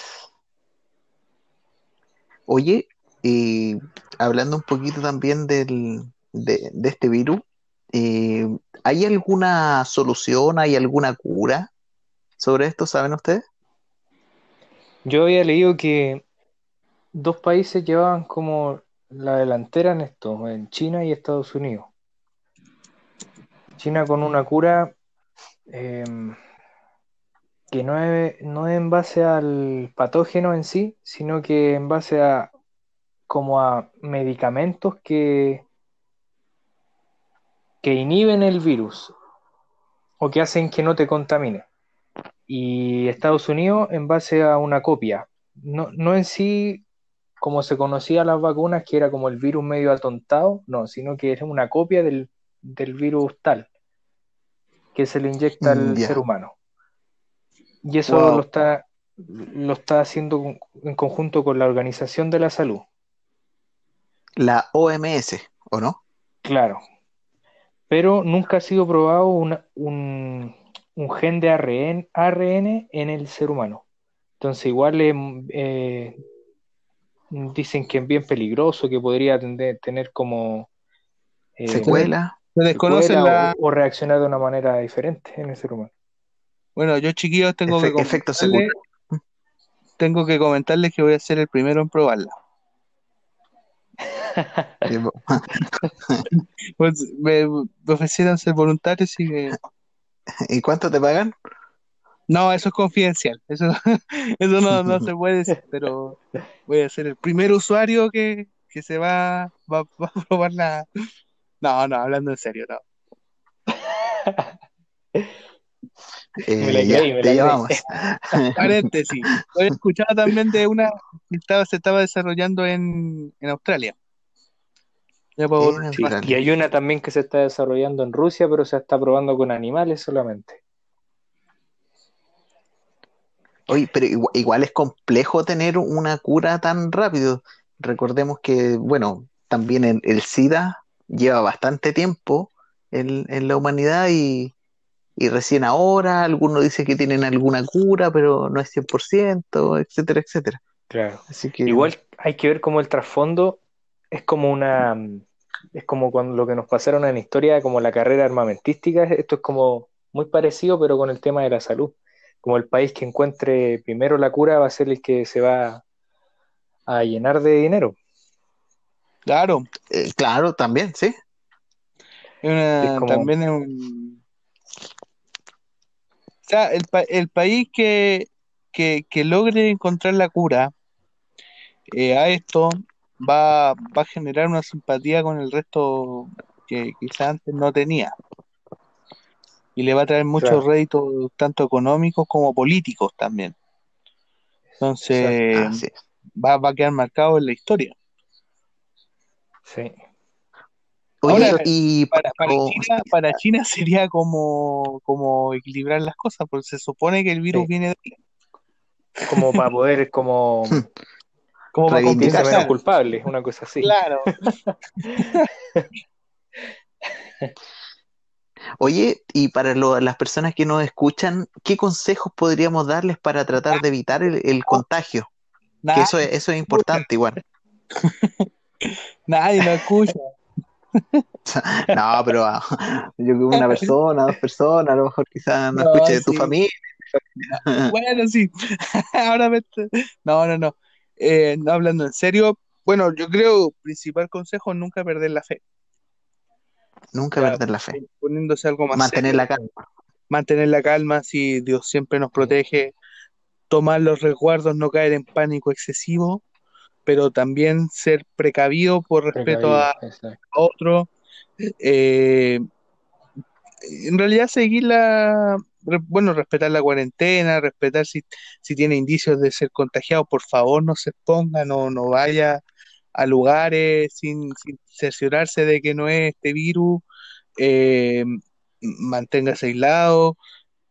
Oye, eh, hablando un poquito también del, de, de este virus, eh, ¿hay alguna solución, hay alguna cura sobre esto? ¿Saben ustedes? Yo había leído que dos países llevaban como la delantera en esto, en China y Estados Unidos. China con una cura eh, que no es, no es en base al patógeno en sí, sino que en base a como a medicamentos que, que inhiben el virus o que hacen que no te contamine. Y Estados Unidos en base a una copia. No, no en sí... como se conocía las vacunas, que era como el virus medio atontado, no, sino que es una copia del, del virus tal, que se le inyecta al yeah. ser humano. Y eso wow. lo está lo está haciendo en conjunto con la Organización de la Salud. La O M S, ¿o no? Claro. Pero nunca ha sido probado una, un, un gen de A R N en el ser humano. Entonces igual es... Eh, dicen que es bien peligroso, que podría tender, tener como eh, secuela, se desconoce la... o, o reaccionar de una manera diferente en el ser humano. Bueno, yo chiquillos tengo Efe, que efecto seguro. Tengo que comentarles que voy a ser el primero en probarla. Pues me, me ofrecieron ser voluntarios y me... ¿Y cuánto te pagan? No, eso es confidencial, eso, eso no, no se puede decir, pero voy a ser el primer usuario que, que se va, va, va a probar la... No, no, hablando en serio, no. Eh, la ya, creí, te llevamos. Paréntesis. Hoy escuchaba también de una que estaba, se estaba desarrollando en, en Australia. Ya puedo volver sí, y hay una también que se está desarrollando en Rusia, pero se está probando con animales solamente. Oye, pero igual, igual es complejo tener una cura tan rápido. Recordemos que, bueno, también el, el SIDA lleva bastante tiempo en, en la humanidad y, y recién ahora algunos dicen que tienen alguna cura, pero no es cien por ciento, etcétera, etcétera. Claro. Así que... Igual hay que ver cómo el trasfondo es como una... Es como cuando lo que nos pasaron en la historia, como la carrera armamentística, esto es como muy parecido, pero con el tema de la salud. Como el país que encuentre primero la cura va a ser el que se va a llenar de dinero. Claro, eh, claro, también, sí. Una, es como... También es un... O sea, el, pa- el país que, que, que logre encontrar la cura eh, a esto va, va a generar una simpatía con el resto que quizás antes no tenía. Y le va a traer muchos claro. réditos, tanto económicos como políticos también. Entonces, ah, sí. va, va a quedar marcado en la historia. Sí. Oye, ahora, y para, para, oh, China, para China sería como, como equilibrar las cosas, porque se supone que el virus sí. viene de ahí. Como para poder, como, como para convencer a los culpables, una cosa así. Claro. Oye, y para lo, las personas que nos escuchan, ¿qué consejos podríamos darles para tratar de evitar el, el contagio? Nah. Que eso, es, eso es importante igual. Nadie lo escucha. No, pero yo creo que una persona, dos personas, a lo mejor quizás no, no escuche de sí. tu familia. Bueno, sí. Ahora me... No, no, no. Eh, no hablando en serio, bueno, yo creo principal consejo nunca perder la fe. Nunca claro, perder la fe. Poniéndose algo más. Mantener serio. la calma. Mantener la calma, si Dios siempre nos protege. Tomar los resguardos, no caer en pánico excesivo, pero también ser precavido por respeto a, a otro. Eh, en realidad seguir la... Bueno, respetar la cuarentena, respetar si, si tiene indicios de ser contagiado, por favor no se exponga, no, no vaya a lugares sin, sin cerciorarse de que no es este virus. Eh, manténgase aislado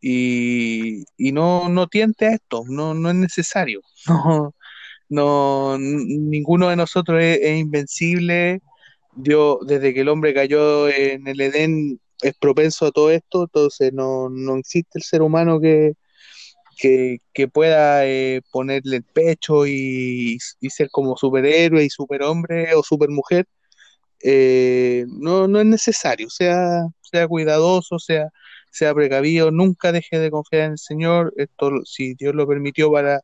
y, y no, no tiente a esto, no, no es necesario. No. No, ninguno de nosotros es, es invencible. Dios, desde que el hombre cayó en el Edén, es propenso a todo esto. Entonces no, no existe el ser humano que, que, que pueda eh, ponerle el pecho y, y ser como superhéroe y superhombre o supermujer. eh, no, no es necesario. Sea, sea cuidadoso, sea, sea precavido, nunca deje de confiar en el Señor. Esto, si Dios lo permitió para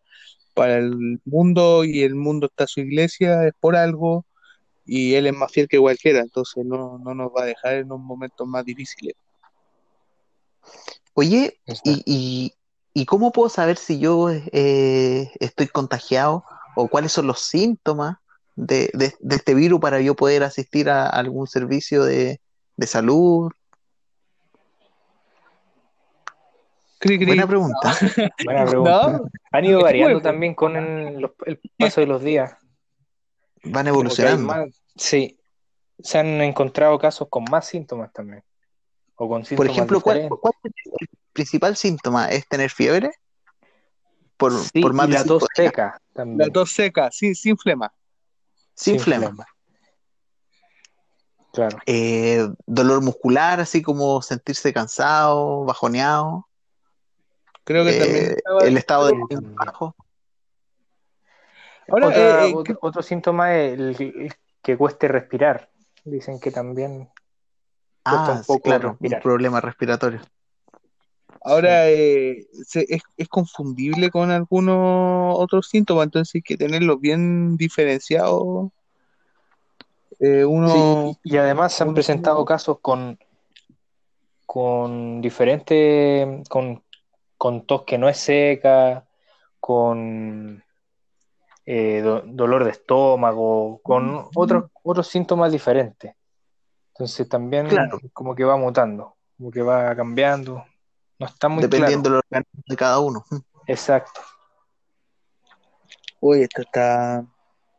para el mundo, y el mundo está su iglesia, es por algo, y él es más fiel que cualquiera, entonces no, no nos va a dejar en un momento más difíciles. Oye, y, y, ¿y cómo puedo saber si yo eh, estoy contagiado, o cuáles son los síntomas de, de, de este virus para yo poder asistir a algún servicio de, de salud? Cri, cri. Buena pregunta. No. Buena pregunta. ¿No? Han ido variando también con el, el paso de los días. Van evolucionando. Más, sí. Se han encontrado casos con más síntomas también. O con síntomas. Por ejemplo, ¿cuál, ¿cuál es el principal síntoma? ¿Es tener fiebre? Por, sí, por más y la tos seca también. La tos seca, sí, sin flema. Sin, sin flema. flema. Claro. Eh, dolor muscular, así como sentirse cansado, bajoneado. Creo que eh, también estaba... el estado de bajo. Ahora, Otra, eh, otro, otro síntoma es el, el que cueste respirar. Dicen que también cuesta ah, un poco sí, claro, respirar. Un problema respiratorio. Ahora sí. eh, se, es, es confundible con algunos otros síntomas, entonces hay que tenerlos bien diferenciados. Eh, uno sí, y además se han uno, presentado casos con con diferentes con con tos que no es seca, con eh, do- dolor de estómago, con otros otros síntomas diferentes. Entonces también claro. como que va mutando, como que va cambiando. No está muy dependiendo claro. Del organismo de cada uno. Exacto. Oye, esto está...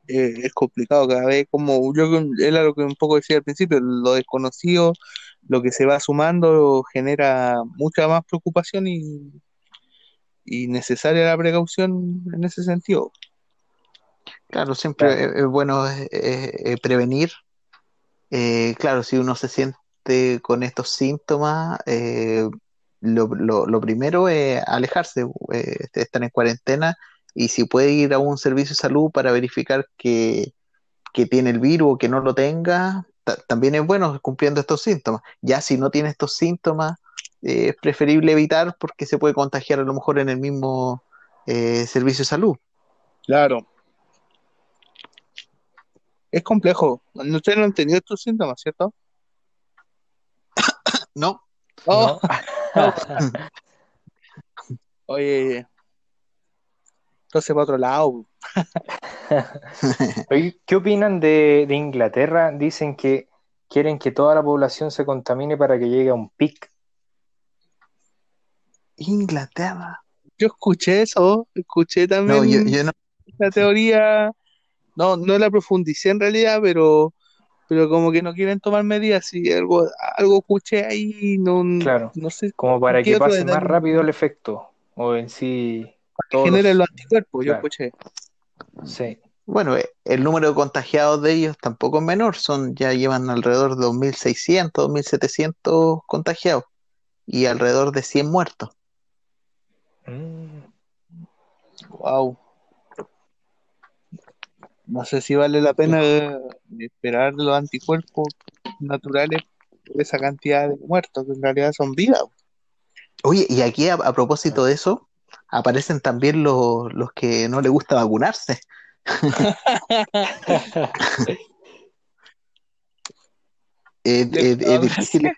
Eh, es complicado cada vez, como yo era lo que un poco decía al principio, lo desconocido, lo que se va sumando genera mucha más preocupación y, y necesaria la precaución en ese sentido. Claro, siempre claro. Es, es bueno eh, eh, prevenir. Eh, claro, si uno se siente con estos síntomas, eh, lo, lo, lo primero es alejarse, eh, estar en cuarentena. Y si puede ir a un servicio de salud para verificar que, que tiene el virus o que no lo tenga, t- también es bueno cumpliendo estos síntomas. Ya si no tiene estos síntomas, eh, es preferible evitar porque se puede contagiar a lo mejor en el mismo eh, servicio de salud. Claro. Es complejo. Usted no entendió estos síntomas, ¿cierto? No. Oh. No. Oye... Entonces para otro lado. ¿Qué opinan de, de Inglaterra? Dicen que quieren que toda la población se contamine para que llegue a un pic. Inglaterra. Yo escuché eso, escuché también no, yo, yo no. La teoría, no, no la profundicé en realidad, pero, pero como que no quieren tomar medidas y algo, algo escuché ahí, no, claro. No sé. Como para que pase más rápido el efecto, o en sí. Genera los anticuerpos, claro. Yo escuché. Sí. Bueno, el número de contagiados de ellos tampoco es menor, son ya llevan alrededor de dos mil seiscientos, dos mil setecientos contagiados y alrededor de cien muertos. Mm. Wow. No sé si vale la pena esperar los anticuerpos naturales por esa cantidad de muertos que en realidad son vidas. Oye, y aquí a, a propósito de eso aparecen también los, los que no les gusta vacunarse. es, es, es difícil.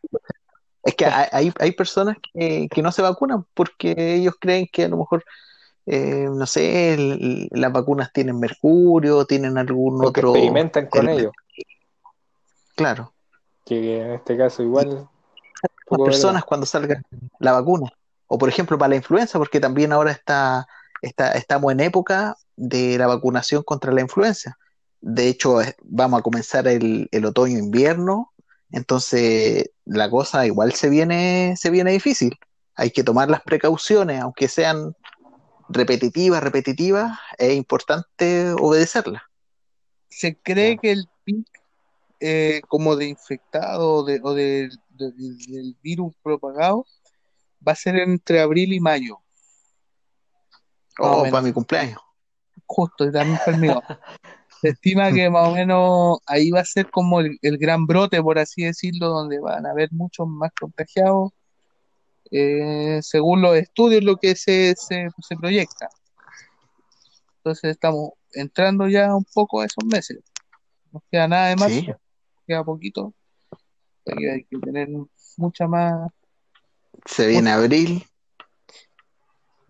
Es que hay, hay personas que, que no se vacunan porque ellos creen que a lo mejor, eh, no sé, el, las vacunas tienen mercurio, tienen algún porque otro... experimentan con el, ello. Claro. Que en este caso igual... Las personas cuando salga la vacuna. O por ejemplo para la influenza, porque también ahora está, está estamos en época de la vacunación contra la influenza. De hecho, vamos a comenzar el, el otoño-invierno, entonces la cosa igual se viene, se viene difícil. Hay que tomar las precauciones, aunque sean repetitivas, repetitivas, es importante obedecerlas. Se cree que el pic eh, como de infectado de, o de, de, de, del virus propagado va a ser entre abril y mayo. Oh, para mi cumpleaños. Justo, y también para el mío. Se estima que más o menos ahí va a ser como el, el gran brote, por así decirlo, donde van a haber muchos más contagiados, eh, según los estudios, lo que se, se, se proyecta. Entonces estamos entrando ya un poco a esos meses. No queda nada de más, sí. Queda poquito. Ahí hay que tener mucha más... Se viene abril,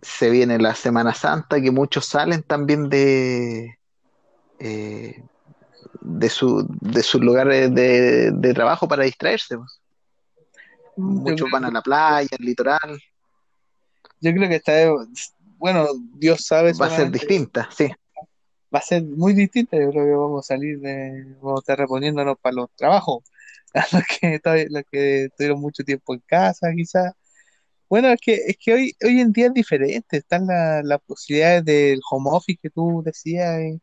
se viene la Semana Santa, que muchos salen también de eh, de, su, de sus lugares de, de trabajo para distraerse. Pues. Muchos van a la playa, al litoral. Yo creo que esta vez, bueno, Dios sabe. Va a ser distinta, sí. Va a ser muy distinta, yo creo que vamos a salir, de, vamos a estar reponiéndonos para los trabajos. A los que, los que tuvieron mucho tiempo en casa, quizás. Bueno, es que es que hoy hoy en día es diferente. Están la, las posibilidades del home office que tú decías, eh,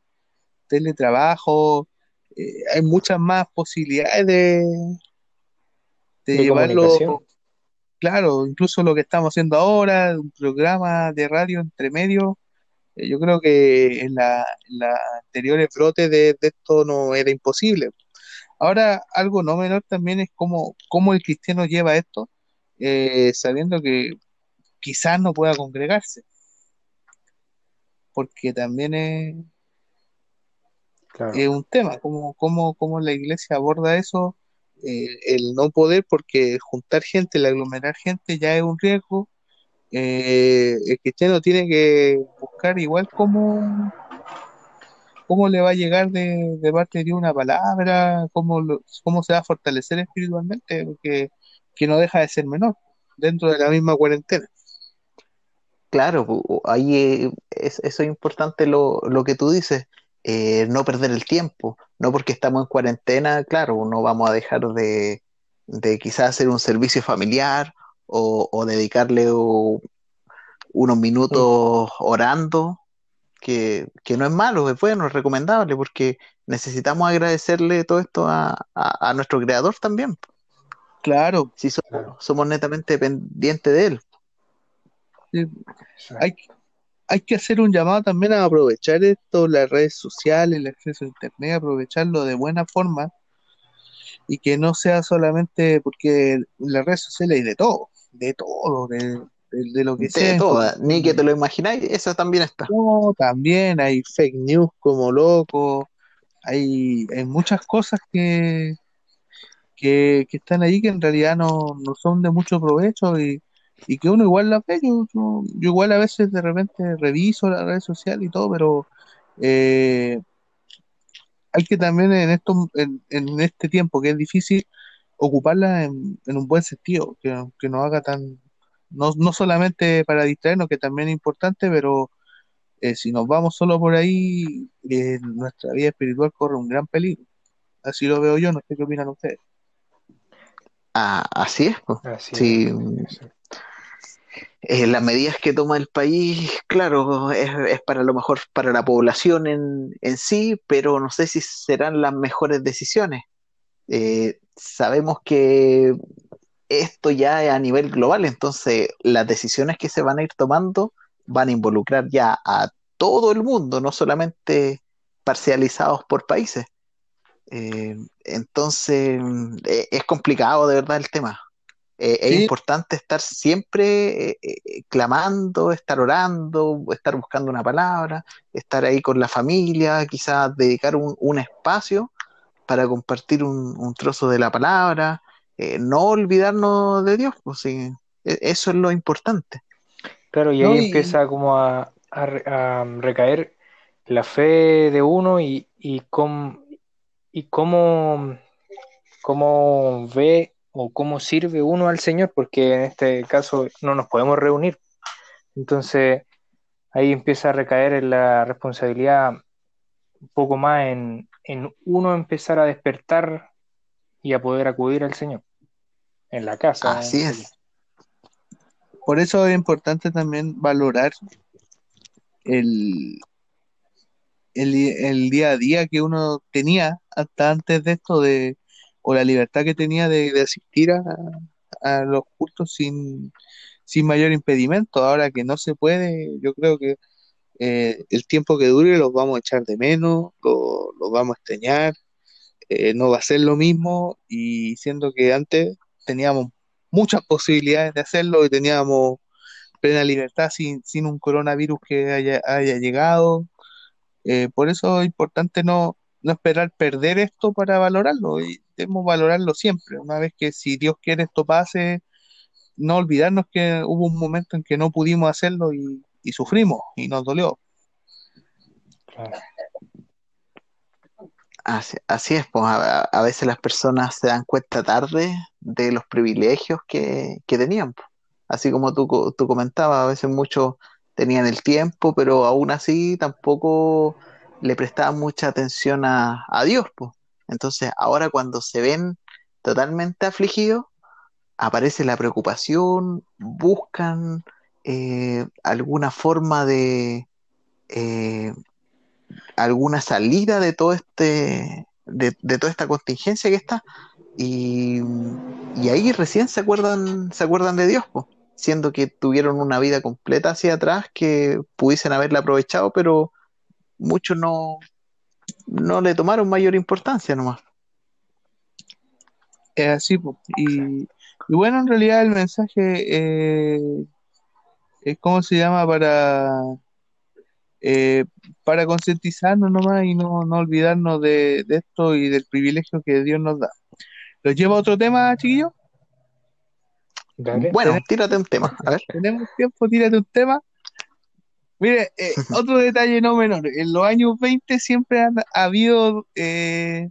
teletrabajo. Eh, hay muchas más posibilidades de, de, de llevarlo. Claro, incluso lo que estamos haciendo ahora, un programa de radio entre medio. Eh, yo creo que en la, la anteriores brotes de, de esto no era imposible. Ahora, algo no menor también es cómo, cómo el cristiano lleva esto, eh, sabiendo que quizás no pueda congregarse. Porque también es, claro. Es un tema, cómo, cómo, cómo la iglesia aborda eso, eh, el no poder, porque juntar gente, el aglomerar gente ya es un riesgo. Eh, el cristiano tiene que buscar igual cómo... ¿Cómo le va a llegar de, de parte de una palabra? ¿Cómo, lo, ¿Cómo se va a fortalecer espiritualmente? Porque que no deja de ser menor. dentro de la misma cuarentena. Claro, ahí es, eso es importante lo, lo que tú dices, eh, no perder el tiempo, no porque estamos en cuarentena, claro, no vamos a dejar de, de quizás hacer un servicio familiar o, o dedicarle o, unos minutos orando, que, que no es malo, es bueno, es recomendable, porque necesitamos agradecerle todo esto a, a, a nuestro creador también. Claro. Si somos, claro. somos netamente dependientes de él. Hay, hay que hacer un llamado también a aprovechar esto, las redes sociales, el acceso a internet, aprovecharlo de buena forma y que no sea solamente porque las redes sociales hay de todo, de todo, de, de, de lo que de sea. De todo, ni que te lo imagináis, eso también está. No, también hay fake news como loco, hay, hay muchas cosas que, que, que están ahí que en realidad no, no son de mucho provecho y y que uno igual la ve, yo, yo, yo igual a veces de repente reviso las redes sociales y todo, pero eh, hay que también en esto en, en este tiempo que es difícil ocuparla en, en un buen sentido, que, que nos haga tan no, no solamente para distraernos, que también es importante, pero eh, si nos vamos solo por ahí, eh, nuestra vida espiritual corre un gran peligro, así lo veo yo, no sé qué opinan ustedes. Ah, así es, pues. Así sí. es. Eh, las medidas que toma el país, claro, es, es para lo mejor para la población en, en sí, pero no sé si serán las mejores decisiones. Eh, sabemos que esto ya es a nivel global, entonces las decisiones que se van a ir tomando van a involucrar ya a todo el mundo, no solamente parcializados por países. Eh, entonces eh, es complicado de verdad el tema. Eh, sí. Es importante estar siempre eh, eh, clamando, estar orando, estar buscando una palabra, estar ahí con la familia, quizás dedicar un, un espacio para compartir un, un trozo de la palabra, eh, no olvidarnos de Dios, pues, sí, eso es lo importante. Claro, y ahí no, y... empieza como a, a, a recaer la fe de uno y, y, com, y cómo, cómo ve o cómo sirve uno al Señor, porque en este caso no nos podemos reunir. Entonces, ahí empieza a recaer en la responsabilidad un poco más en, en uno empezar a despertar y a poder acudir al Señor en la casa. Así ¿eh? es. Por eso es importante también valorar el, el, el día a día que uno tenía hasta antes de esto de o la libertad que tenía de, de asistir a, a los cultos sin, sin mayor impedimento. Ahora que no se puede, yo creo que eh, el tiempo que dure los vamos a echar de menos, los lo vamos a extrañar, eh, no va a ser lo mismo, y siendo que antes teníamos muchas posibilidades de hacerlo y teníamos plena libertad sin, sin un coronavirus que haya, haya llegado. Eh, por eso es importante no... no esperar perder esto para valorarlo, y debemos valorarlo siempre, una vez que si Dios quiere esto pase, no olvidarnos que hubo un momento en que no pudimos hacerlo y, y sufrimos, y nos dolió. Claro. Así, así es, pues, a, a veces las personas se dan cuenta tarde de los privilegios que, que tenían, pues. Así como tú, tú comentabas, a veces muchos tenían el tiempo, pero aún así tampoco... le prestaba mucha atención a, a Dios, pues. Entonces ahora cuando se ven totalmente afligidos, aparece la preocupación, buscan eh, alguna forma de eh, alguna salida de todo este de, de toda esta contingencia que está, y, y ahí recién se acuerdan, se acuerdan de Dios, pues, siendo que tuvieron una vida completa hacia atrás que pudiesen haberla aprovechado, pero muchos no, no le tomaron mayor importancia nomás. Es así, y, y bueno, en realidad el mensaje eh, es como se llama para eh, para concientizarnos nomás y no, no olvidarnos de, de esto y del privilegio que Dios nos da. ¿Los lleva a otro tema, chiquillos? Bueno, tírate un tema, a ver. ¿Tenemos tiempo? Tírate un tema. Mire, eh, otro detalle no menor, en los años veinte siempre han, ha habido eh,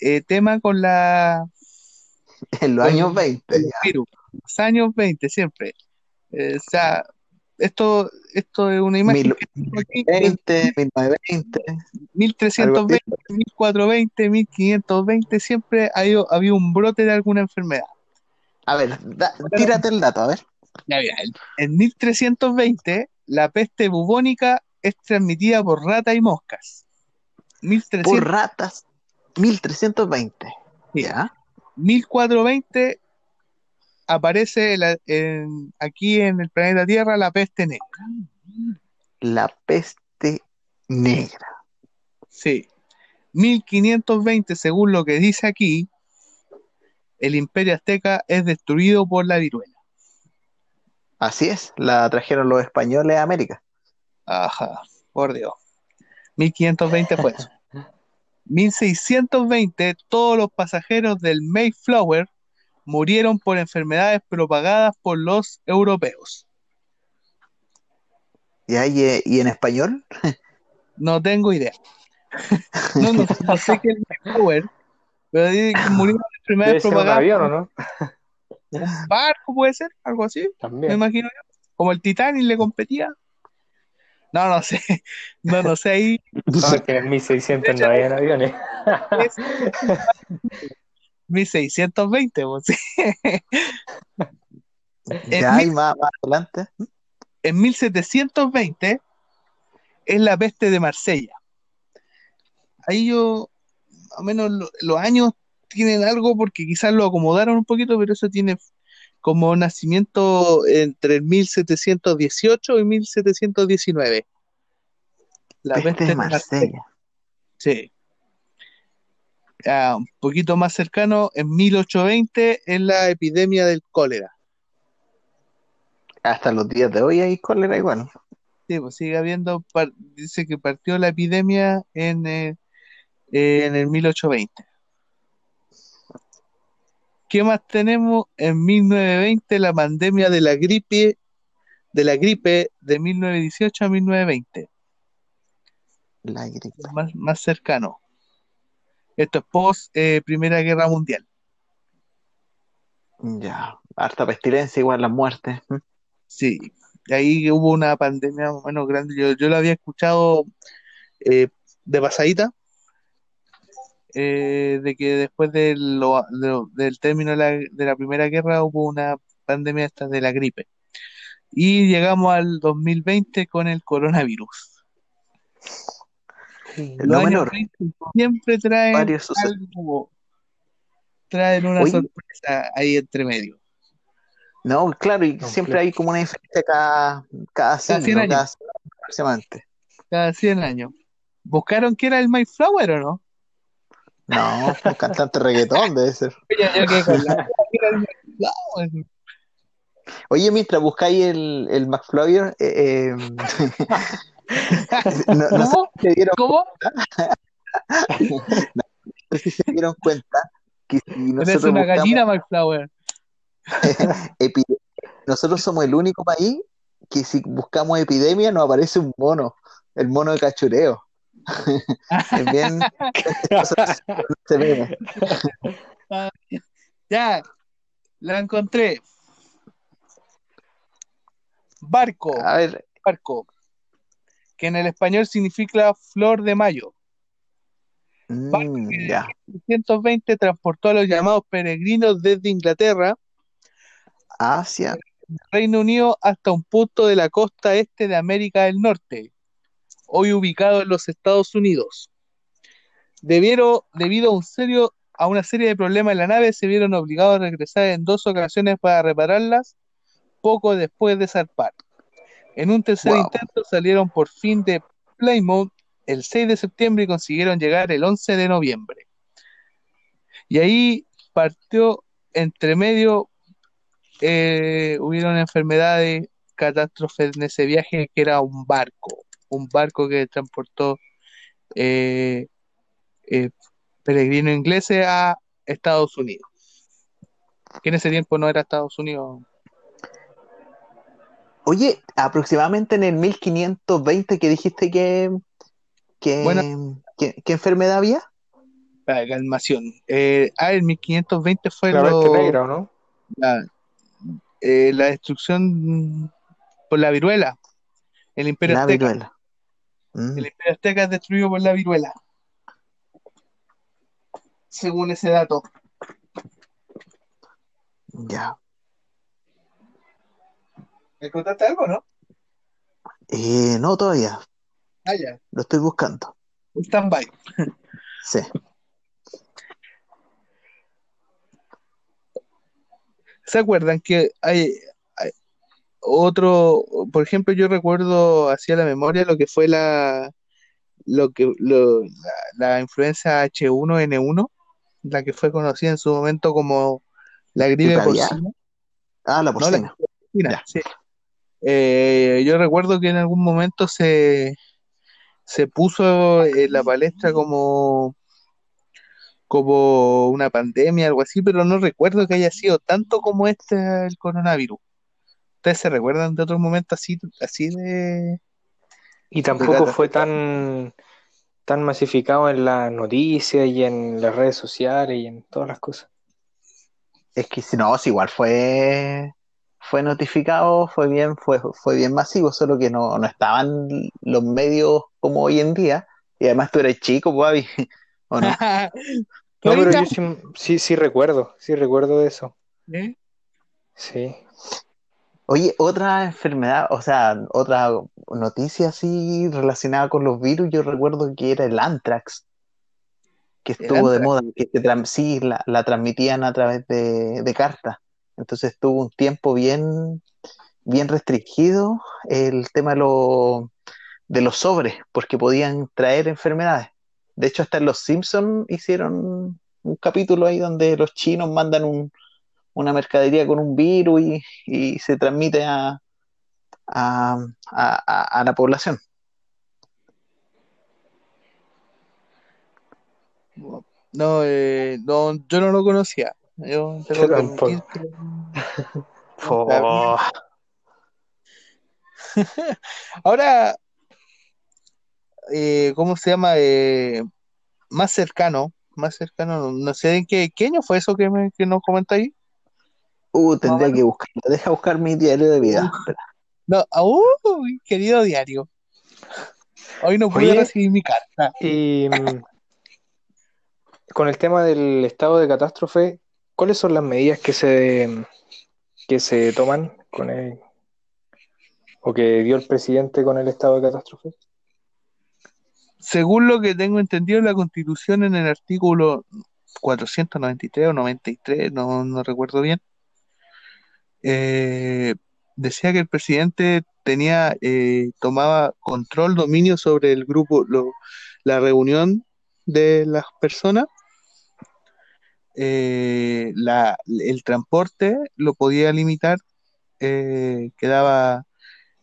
eh, tema con la... En los años veinte, ya. Virus. los años veinte, siempre. Eh, o sea, esto, esto es una imagen. mil veinte, mil novecientos veinte, mil trescientos veinte, mil cuatrocientos veinte, mil quinientos veinte, siempre hay, había un brote de alguna enfermedad. A ver, da, tírate el dato, a ver. Ya, mira, en mil trescientos veinte, la peste bubónica es transmitida por ratas y moscas. mil trescientos Por ratas, mil trescientos veinte. Ya. mil cuatrocientos veinte aparece la, en, aquí en el planeta Tierra la peste negra. La peste negra. Sí. mil quinientos veinte, según lo que dice aquí, el Imperio Azteca es destruido por la viruela. Así es, la trajeron los españoles a América. Ajá, por Dios. mil quinientos veinte fue eso. mil seiscientos veinte, todos los pasajeros del Mayflower murieron por enfermedades propagadas por los europeos. ¿Y, ahí, y en español? No tengo idea. No, no, no sé qué es el Mayflower, pero murieron por enfermedades propagadas. Avión, ¿o no? Barco puede ser, algo así, también. Me imagino yo, como el Titanic le competía. No, no sé, no, no sé ahí. Porque en mil seiscientos no habían aviones. mil seiscientos veinte, pues sí. Ya hay más, más adelante. En mil setecientos veinte es la peste de Marsella. Ahí yo, al menos lo, los años tienen algo porque quizás lo acomodaron un poquito, pero eso tiene como nacimiento entre mil setecientos dieciocho y mil setecientos diecinueve. La peste, peste de Marsella. Marsella. Sí. Ah, un poquito más cercano, en mil ochocientos veinte es la epidemia del cólera. Hasta los días de hoy hay cólera igual. Sí, pues sigue habiendo, par- dice que partió la epidemia en, eh, en el mil ochocientos veinte. ¿Qué más tenemos? En mil novecientos veinte, la pandemia de la gripe de la gripe de mil novecientos dieciocho a mil novecientos veinte. La gripe. Más, más cercano. Esto es post eh, Primera Guerra Mundial. Ya, harta pestilencia, igual las muertes. ¿Mm? Sí, ahí hubo una pandemia más o menos grande. Yo, yo la había escuchado eh, de pasadita. Eh, de que después de lo, de, del término de la, de la Primera Guerra hubo una pandemia esta de la gripe y llegamos al dos mil veinte con el coronavirus. Sí, lo menor. Siempre traen varios algo, traen una Uy. sorpresa ahí entre medio. No, claro, y no, siempre claro. Hay como una diferencia cada, cada, cada cien años. Cada cien años. ¿Buscaron que era el Mayflower o no? No, un cantante reggaetón debe ser. Oye, mientras buscáis el, el McFlyer, eh, eh, no, no sé si se dieron ¿Cómo? cuenta. No, no sé si se dieron cuenta que si nosotros es una gallina McFlyer. Nosotros somos el único país que si buscamos epidemia nos aparece un mono, el mono de cachureo. Es bien. Ya la encontré. Barco. A ver. Barco. Que en el español significa flor de mayo. Barco mm, que ya. En mil seiscientos veinte transportó a los llamados peregrinos desde Inglaterra hacia el Reino Unido hasta un punto de la costa este de América del Norte, hoy ubicado en los Estados Unidos. Debieron, debido a, un serio, a una serie de problemas en la nave, se vieron obligados a regresar en dos ocasiones para repararlas poco después de zarpar. En un tercer wow. intento salieron por fin de Plymouth el seis de septiembre y consiguieron llegar el once de noviembre. Y ahí partió entre medio, eh, hubieron enfermedades, catástrofes en ese viaje que era un barco. un barco que transportó eh, eh, peregrinos ingleses a Estados Unidos, que en ese tiempo no era Estados Unidos. Oye, aproximadamente en el mil quinientos veinte que dijiste que que, bueno, que, que enfermedad había. Calmación. Eh, ah, el mil quinientos veinte fue la lo... peste negra, ¿no? La, eh, la destrucción por la viruela. El imperio la azteca. Viruela. Mm. El imperio azteca es destruido por la viruela. Según ese dato. Ya. ¿Me contaste algo, no? Eh, no, todavía. Ah, ya. Lo estoy buscando. Stand-by. Sí. ¿Se acuerdan que hay, hay otro, por ejemplo, yo recuerdo hacia la memoria lo que fue la lo que lo, la, la influenza H uno N uno, la que fue conocida en su momento como la gripe porcina? Ah, la porcina. No, la porcina, sí. Eh, yo recuerdo que en algún momento se se puso en la palestra como como una pandemia, algo así, pero no recuerdo que haya sido tanto como este el coronavirus. ¿Ustedes se recuerdan de otro momento así, así de...? Y tampoco de fue tan, tan masificado en las noticias y en las redes sociales y en todas las cosas. Es que no, si igual fue... fue notificado, fue bien, fue, fue bien masivo, solo que no, no estaban los medios como hoy en día, y además tú eres chico, Babi, ¿o no? No, pero yo sí, sí, sí recuerdo, sí recuerdo de eso. ¿Eh? Sí. Oye, otra enfermedad, o sea, otra noticia así relacionada con los virus, yo recuerdo que era el antrax, que estuvo de moda, que se tra- sí, la, la transmitían a través de, de cartas. Entonces tuvo un tiempo bien, bien restringido el tema de, lo, de los sobres, porque podían traer enfermedades. De hecho, hasta en Los Simpsons hicieron un capítulo ahí donde los chinos mandan un, una mercadería con un virus y, y se transmite a, a, a, a la población. No, eh, no, yo no lo conocía. Yo tengo que admitir que... Oh. Ahora, eh, ¿cómo se llama? Eh, más cercano, más cercano, no sé en qué, qué año fue eso que, me, que nos comenta ahí. Uh, tendría no, que buscarlo, deja buscar mi diario de vida. No, uh, querido diario, hoy no pude recibir mi carta. Y... con el tema del estado de catástrofe, ¿cuáles son las medidas que se que se toman con el, o que dio el presidente con el estado de catástrofe? Según lo que tengo entendido, la Constitución en el artículo cuatrocientos noventa y tres o noventa y tres, no, no recuerdo bien, eh, decía que el presidente tenía eh, tomaba control, dominio sobre el grupo, lo, la reunión de las personas. Eh, la, el transporte lo podía limitar, eh, quedaba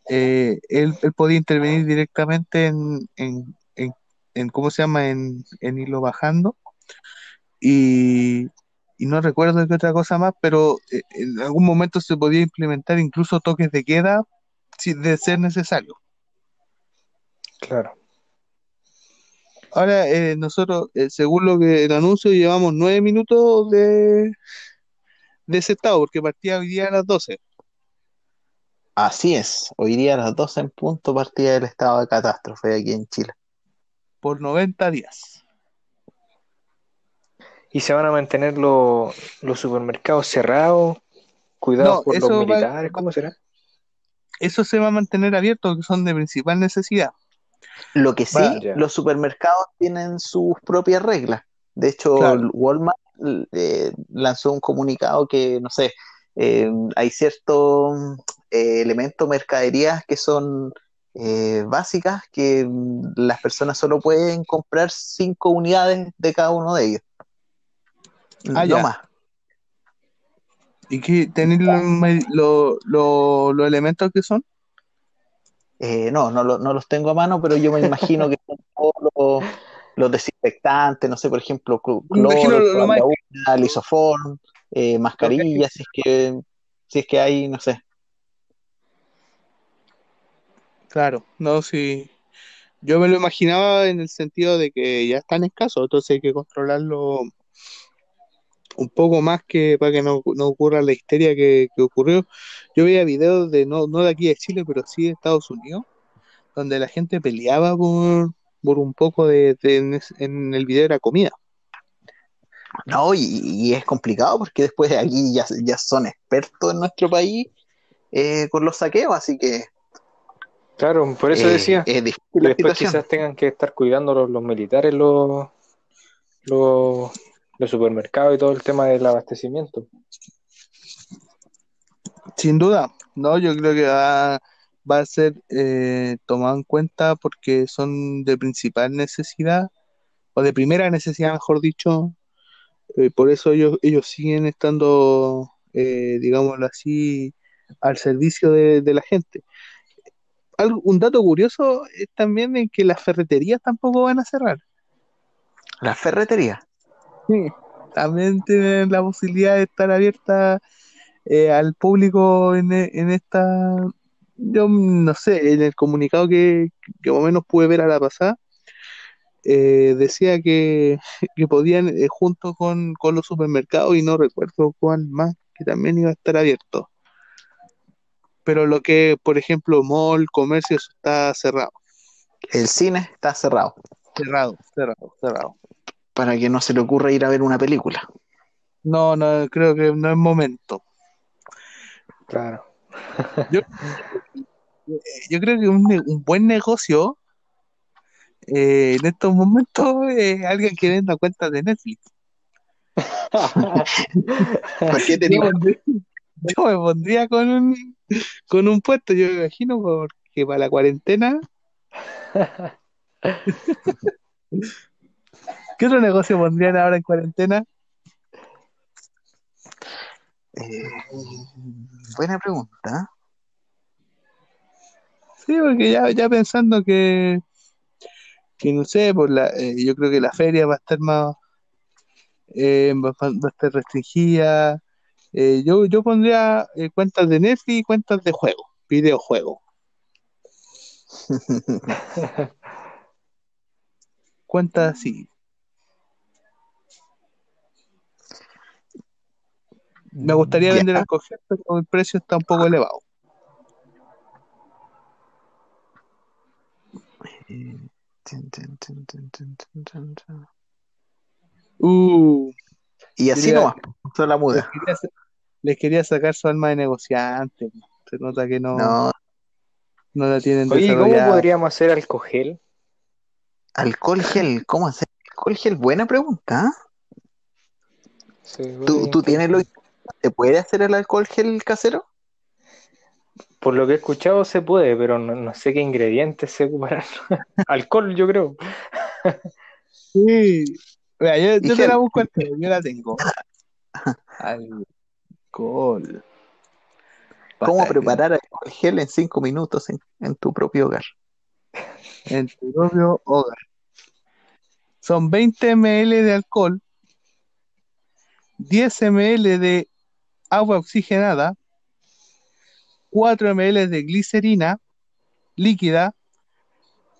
eh, él, él podía intervenir directamente en, en, en, en ¿cómo se llama? en, en irlo bajando y, y no recuerdo qué otra cosa más, pero en algún momento se podía implementar incluso toques de queda si de ser necesario. Claro. Ahora, eh, nosotros, eh, según lo que el anuncio, llevamos nueve minutos de, de ese estado, porque partía hoy día a las doce. Así es, hoy día a las doce en punto partía el estado de catástrofe aquí en Chile. Por noventa días. ¿Y se van a mantener lo, los supermercados cerrados, cuidados no, por los militares? Va, ¿cómo será? Eso se va a mantener abierto, que son de principal necesidad. Lo que sí, vale, los supermercados tienen sus propias reglas. De hecho, claro. Walmart eh, lanzó un comunicado que, no sé, eh, hay ciertos eh, elementos, mercaderías que son eh, básicas, que las personas solo pueden comprar cinco unidades de cada uno de ellos. Ah, no ya. Más. ¿Y qué tener los lo, lo elementos que son? Eh, no, no, no los tengo a mano, pero yo me imagino que son todos los, los desinfectantes, no sé, por ejemplo, cloro, cloro lisoform, eh, mascarillas, okay. si es que si es que hay, no sé. Claro, no, sí. Yo me lo imaginaba en el sentido de que ya están escasos, entonces hay que controlarlo un poco más que para que no, no ocurra la histeria que, que ocurrió. Yo veía videos de no, no de aquí de Chile, pero sí de Estados Unidos, donde la gente peleaba por, por un poco de, de en, en el video era comida. No, y, y es complicado porque después de aquí ya, ya son expertos en nuestro país eh, con los saqueos, así que... Claro, por eso eh, decía, es difícil la después situación. Quizás tengan que estar cuidando los, los militares, los, los, los supermercados y todo el tema del abastecimiento. Sin duda, no, yo creo que va, va a ser eh, tomado en cuenta porque son de principal necesidad, o de primera necesidad, mejor dicho. Eh, por eso ellos, ellos siguen estando, eh, digámoslo así, al servicio de, de la gente. Algo, un dato curioso es también en que las ferreterías tampoco van a cerrar. ¿Las ferreterías? Sí, también tienen la posibilidad de estar abiertas eh, al público en, en esta... Yo no sé, en el comunicado que, que más o menos pude ver a la pasada, Eh, decía que, que podían eh, junto con, con los supermercados y no recuerdo cuál más, que también iba a estar abierto, pero lo que por ejemplo mall, comercio, eso está cerrado. El cine está cerrado cerrado, cerrado, cerrado para que no se le ocurra ir a ver una película. No, no, creo que no es momento. Claro. yo, yo creo que un, un buen negocio Eh, en estos momentos eh, alguien que venda cuentas de Netflix. ¿Por qué tenemos? Yo, yo me pondría con un con un puesto, yo me imagino, porque para la cuarentena. ¿Qué otro negocio pondrían ahora en cuarentena? Eh, buena pregunta. Sí, porque ya, ya pensando que que no sé, por la, eh, yo creo que la feria va a estar más eh, va, va a estar restringida. Eh, yo yo pondría eh, cuentas de Netflix y cuentas de juego, videojuego. Cuentas así. Me gustaría vender yeah. al coger, pero el precio está un poco elevado. Eh. Uh, y así nomás, toda la muda. Les quería, les quería sacar su alma de negociante. Se nota que no, no, no la tienen. Oye, ¿cómo podríamos hacer alcohol gel? Alcohol gel, ¿cómo hacer alcohol gel? Buena pregunta. Sí, ¿Tú, ¿Tú tienes lo que se puede hacer el alcohol gel casero? Por lo que he escuchado se puede, pero no, no sé qué ingredientes se ocuparán. Alcohol, yo creo. Sí. Mira, yo, yo te la busco, yo la tengo. Alcohol. ¿Cómo Bastante. preparar alcohol gel en cinco minutos en, en tu propio hogar? En tu propio hogar. Son veinte mililitros de alcohol, diez mililitros de agua oxigenada, cuatro mililitros de glicerina líquida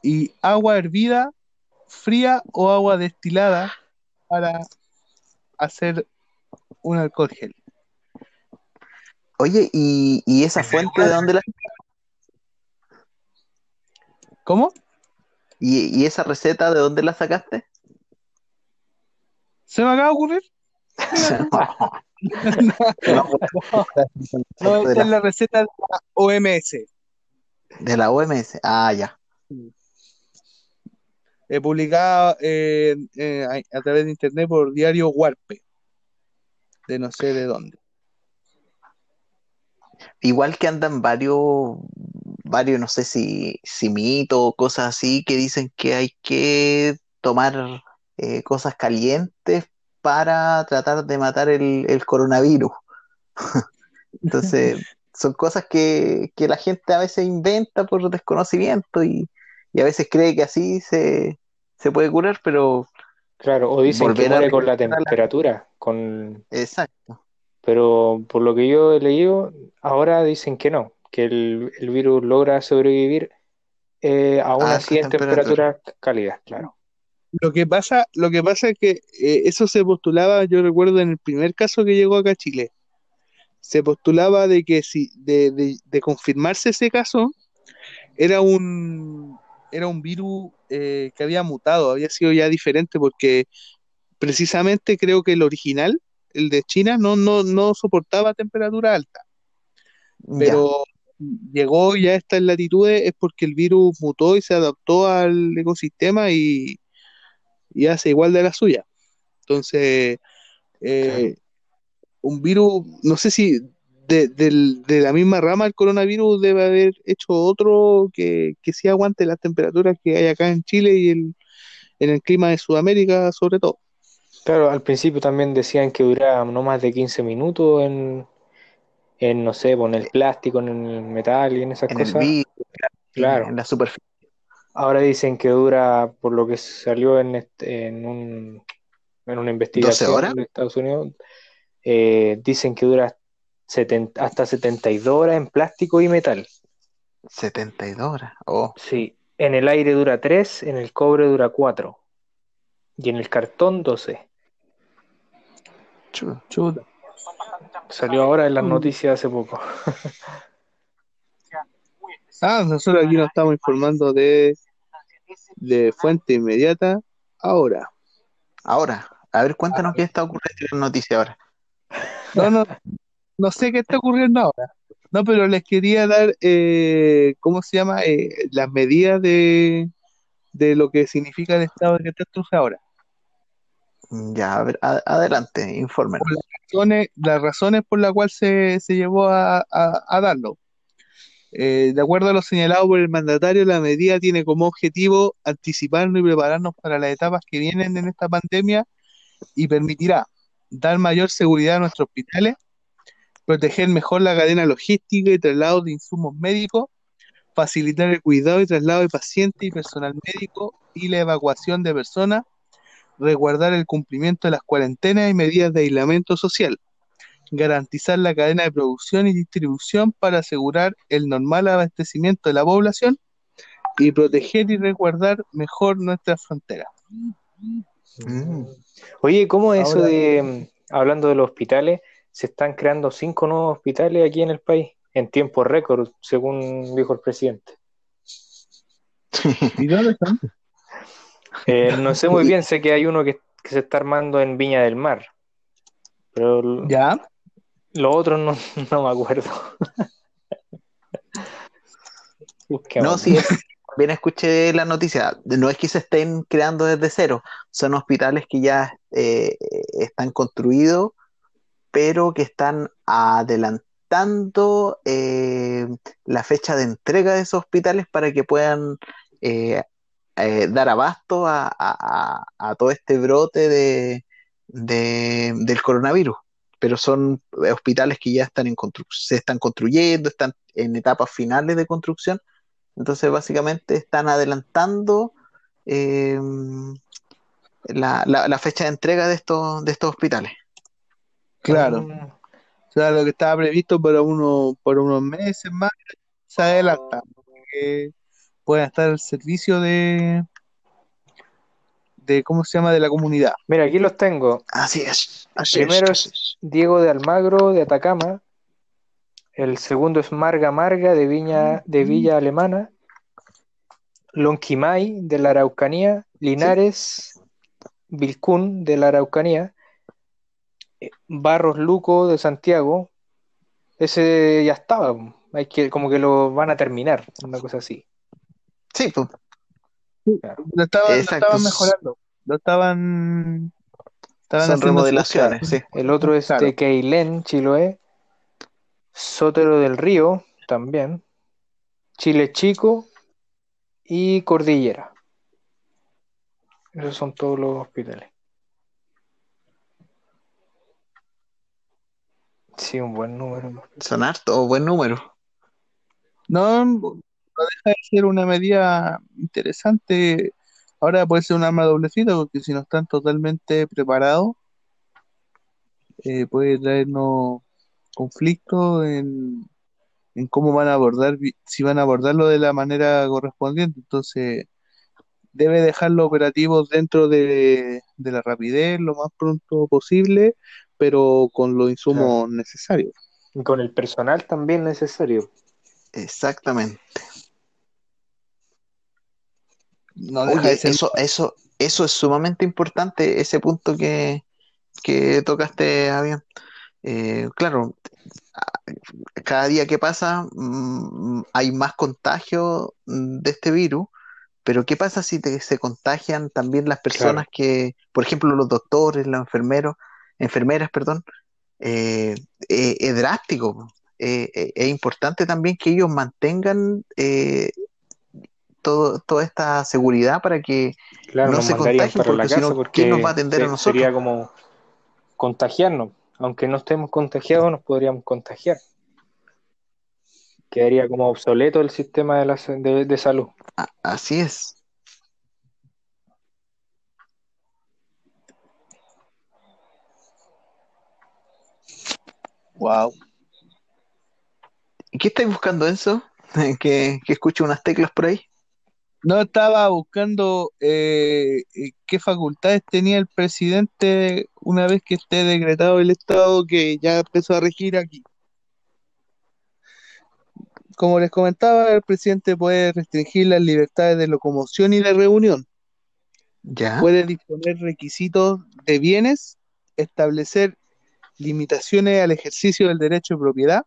y agua hervida, fría o agua destilada para hacer un alcohol gel. Oye, ¿y, y esa fuente de dónde la...? ¿Cómo? ¿Y, ¿Y esa receta de dónde la sacaste? ¿Se me acaba de ocurrir? No, no, no, no, esta es la receta de la O M S. De la O M S, ah, ya. He publicado eh, eh, a través de internet por diario Huarpe, de no sé de dónde. Igual que andan varios, varios no sé si, si mitos o cosas así que dicen que hay que tomar eh, cosas calientes para tratar de matar el, el coronavirus. Entonces, son cosas que, que la gente a veces inventa por desconocimiento y, y a veces cree que así se, se puede curar, pero... Claro, o dicen que muere con la temperatura. Con... Exacto. Pero por lo que yo he leído, ahora dicen que no, que el, el virus logra sobrevivir eh, a una así temperatura cálida, claro. Lo que pasa, lo que pasa es que eh, eso se postulaba, yo recuerdo en el primer caso que llegó acá a Chile, se postulaba de que si de, de, de confirmarse ese caso, era un era un virus eh, que había mutado, había sido ya diferente, porque precisamente creo que el original, el de China, no no no soportaba temperatura alta. Pero ya. Llegó ya a estas latitudes es porque el virus mutó y se adaptó al ecosistema y, y hace igual de la suya. Entonces, eh, un virus, no sé si de, de, de la misma rama el coronavirus debe haber hecho otro que, que sí aguante las temperaturas que hay acá en Chile y el, en el clima de Sudamérica sobre todo. Claro, al principio también decían que duraba no más de quince minutos en... en, no sé, en el plástico, en el metal y en esas en cosas. El vidrio, claro. En la superficie. Ahora dicen que dura, por lo que salió en, este, en, un, en una investigación ¿doce horas? De Estados Unidos, eh, dicen que dura setenta, hasta setenta y dos horas en plástico y metal. ¿setenta y dos horas? Oh. Sí. En el aire dura tres, en el cobre dura cuatro. Y en el cartón doce. Chuta, chuta. Salió ahora en las noticias hace poco. Ah, nosotros aquí nos estamos informando de, de fuente inmediata ahora. Ahora, a ver, cuéntanos qué está ocurriendo en las noticias ahora. No, no, no sé qué está ocurriendo ahora. No, pero les quería dar, eh, ¿cómo se llama? Eh, las medidas de, de lo que significa el estado de catástrofe ahora. Ya, a ver, ad- adelante, informen. Las razones, las razones por las cuales se, se llevó a, a, a darlo. Eh, de acuerdo a lo señalado por el mandatario, la medida tiene como objetivo anticiparnos y prepararnos para las etapas que vienen en esta pandemia y permitirá dar mayor seguridad a nuestros hospitales, proteger mejor la cadena logística y traslado de insumos médicos, facilitar el cuidado y traslado de pacientes y personal médico y la evacuación de personas, resguardar el cumplimiento de las cuarentenas y medidas de aislamiento social, garantizar la cadena de producción y distribución para asegurar el normal abastecimiento de la población y proteger y resguardar mejor nuestras fronteras. Mm. Oye, ¿cómo es ahora, eso de, hablando de los hospitales, se están creando cinco nuevos hospitales aquí en el país, en tiempo récord, según dijo el presidente? ¿Y dónde están? Eh, no sé muy bien, sé que hay uno que, que se está armando en Viña del Mar, pero ¿ya? Los otros no, no me acuerdo. No, sí, es, bien escuché la noticia, no es que se estén creando desde cero, son hospitales que ya eh, están construidos, pero que están adelantando eh, la fecha de entrega de esos hospitales para que puedan... Eh, Eh, dar abasto a, a, a, a todo este brote de, de del coronavirus, pero son hospitales que ya están en constru- se están construyendo, están en etapas finales de construcción, entonces básicamente están adelantando eh, la, la, la fecha de entrega de estos de estos hospitales. Claro, um, o sea, lo que estaba previsto para uno por unos meses más se adelanta, porque puedan estar al servicio de, de, ¿cómo se llama?, de la comunidad. Mira, aquí los tengo. Así es. Así Primero es, es Diego de Almagro, de Atacama. El segundo es Marga Marga, de Viña de Villa Alemana. Lonquimay, de la Araucanía. Linares, sí. Vilcún, de la Araucanía. Barros Luco, de Santiago. Ese ya estaba. Hay que, como que lo van a terminar, una cosa así. Sí, pues. Sí, lo, estaban, lo estaban mejorando, lo estaban, estaban son remodelaciones, sí. El otro es claro. Tequeilén, Chiloé, Sotero del Río, también, Chile Chico y Cordillera. Esos son todos los hospitales. Sí, un buen número. Son harto, buen número. No... deja de ser una medida interesante. Ahora puede ser un arma doble filo, porque si no están totalmente preparados eh, puede traernos conflictos en, en cómo van a abordar, si van a abordarlo de la manera correspondiente. Entonces debe dejar los operativos dentro de, de la rapidez lo más pronto posible, pero con los insumos claro. necesarios. Y con el personal también necesario. Exactamente. No deja Oye, de ser... eso, eso, eso es sumamente importante, ese punto que, que tocaste, Abián. Eh, claro, cada día que pasa hay más contagio de este virus, pero ¿qué pasa si te, se contagian también las personas claro. que, por ejemplo, los doctores, los enfermeros, enfermeras, perdón, eh, eh, es drástico, eh, eh, es importante también que ellos mantengan eh, todo, toda esta seguridad para que claro, no se contagien, porque si no, ¿quién nos va a atender se, a nosotros? Sería como contagiarnos. Aunque no estemos contagiados, nos podríamos contagiar. Quedaría como obsoleto el sistema de, la, de, de salud. Así es. Wow. ¿Y qué estáis buscando, Enzo? ¿Que, que escucho unas teclas por ahí? No, estaba buscando eh, qué facultades tenía el presidente una vez que esté decretado el estado que ya empezó a regir aquí. Como les comentaba, el presidente puede restringir las libertades de locomoción y de reunión. ¿Ya? Puede disponer requisitos de bienes, establecer limitaciones al ejercicio del derecho de propiedad.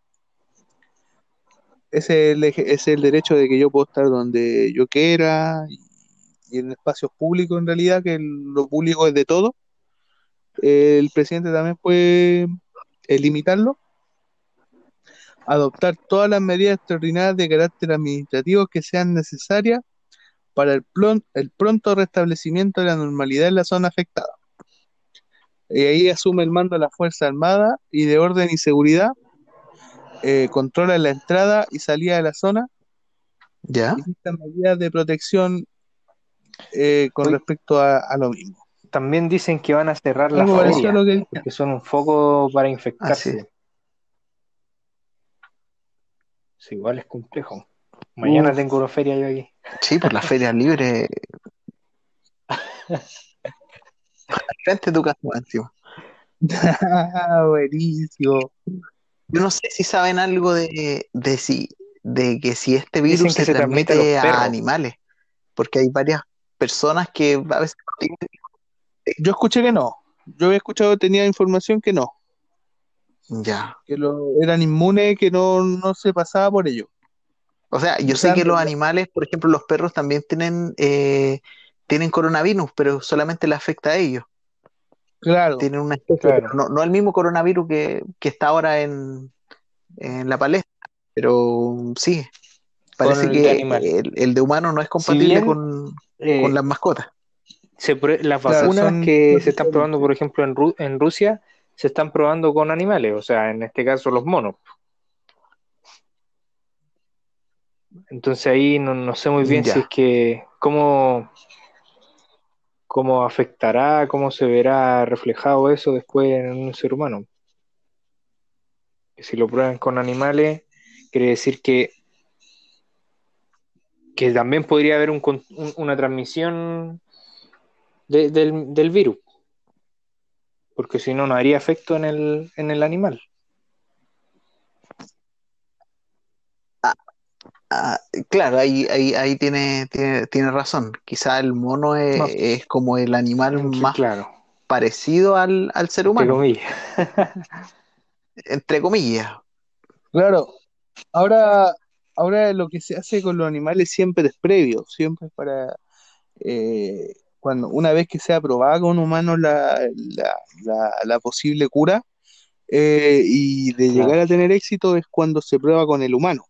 Es el, es el derecho de que yo puedo estar donde yo quiera y, y en espacios públicos, en realidad, que el, lo público es de todo. El presidente también puede eh, limitarlo. Adoptar todas las medidas extraordinarias de carácter administrativo que sean necesarias para el, plon, el pronto restablecimiento de la normalidad en la zona afectada. Y ahí asume el mando de la Fuerza Armada y de Orden y Seguridad. Eh, controla la entrada y salida de la zona. Ya. Existen medidas de protección eh, con Uy. respecto a, a lo mismo. También dicen que van a cerrar las ferias, que... porque son un foco para infectarse. Ah, sí. sí, igual es complejo. Mañana uh. tengo una feria yo aquí. Sí, por las ferias libres. Al frente de tu casa, encima. Buenísimo. Yo no sé si saben algo de, de, si, de que si este virus Dicen que se, se transmite, transmite a, a animales, porque hay varias personas que a veces... Yo escuché que no, yo había escuchado, tenía información que no. Ya. Que lo, eran inmunes, que no, no se pasaba por ello. O sea, yo sé que los animales, por ejemplo los perros también tienen, eh, tienen coronavirus, pero solamente le afecta a ellos. Claro. Tienen una especie, claro. no, no el mismo coronavirus que, que está ahora en, en la palestra, pero sí, parece el que el, el de humano no es compatible si bien, con, eh, con las mascotas. Se prue- las vacunas claro, son, que se están probando, por ejemplo, en, Ru- en Rusia, se están probando con animales, o sea, en este caso los monos. Entonces ahí no, no sé muy bien ya. si es que... cómo ¿Cómo afectará, cómo se verá reflejado eso después en un ser humano? Si lo prueban con animales, quiere decir que, que también podría haber un, un, una transmisión de, del, del virus. Porque si no, no haría efecto en el, en el animal. Ah. Ah, claro, ahí, ahí, ahí tiene, tiene, tiene razón. Quizá el mono es, no. es como el animal sí, más claro. parecido al, al ser humano. Entre comillas. Entre comillas. Claro. Ahora, ahora lo que se hace con los animales siempre es previo, siempre es para eh, cuando una vez que sea aprobada con humanos la, la, la, la posible cura eh, y de llegar claro. a tener éxito es cuando se prueba con el humano.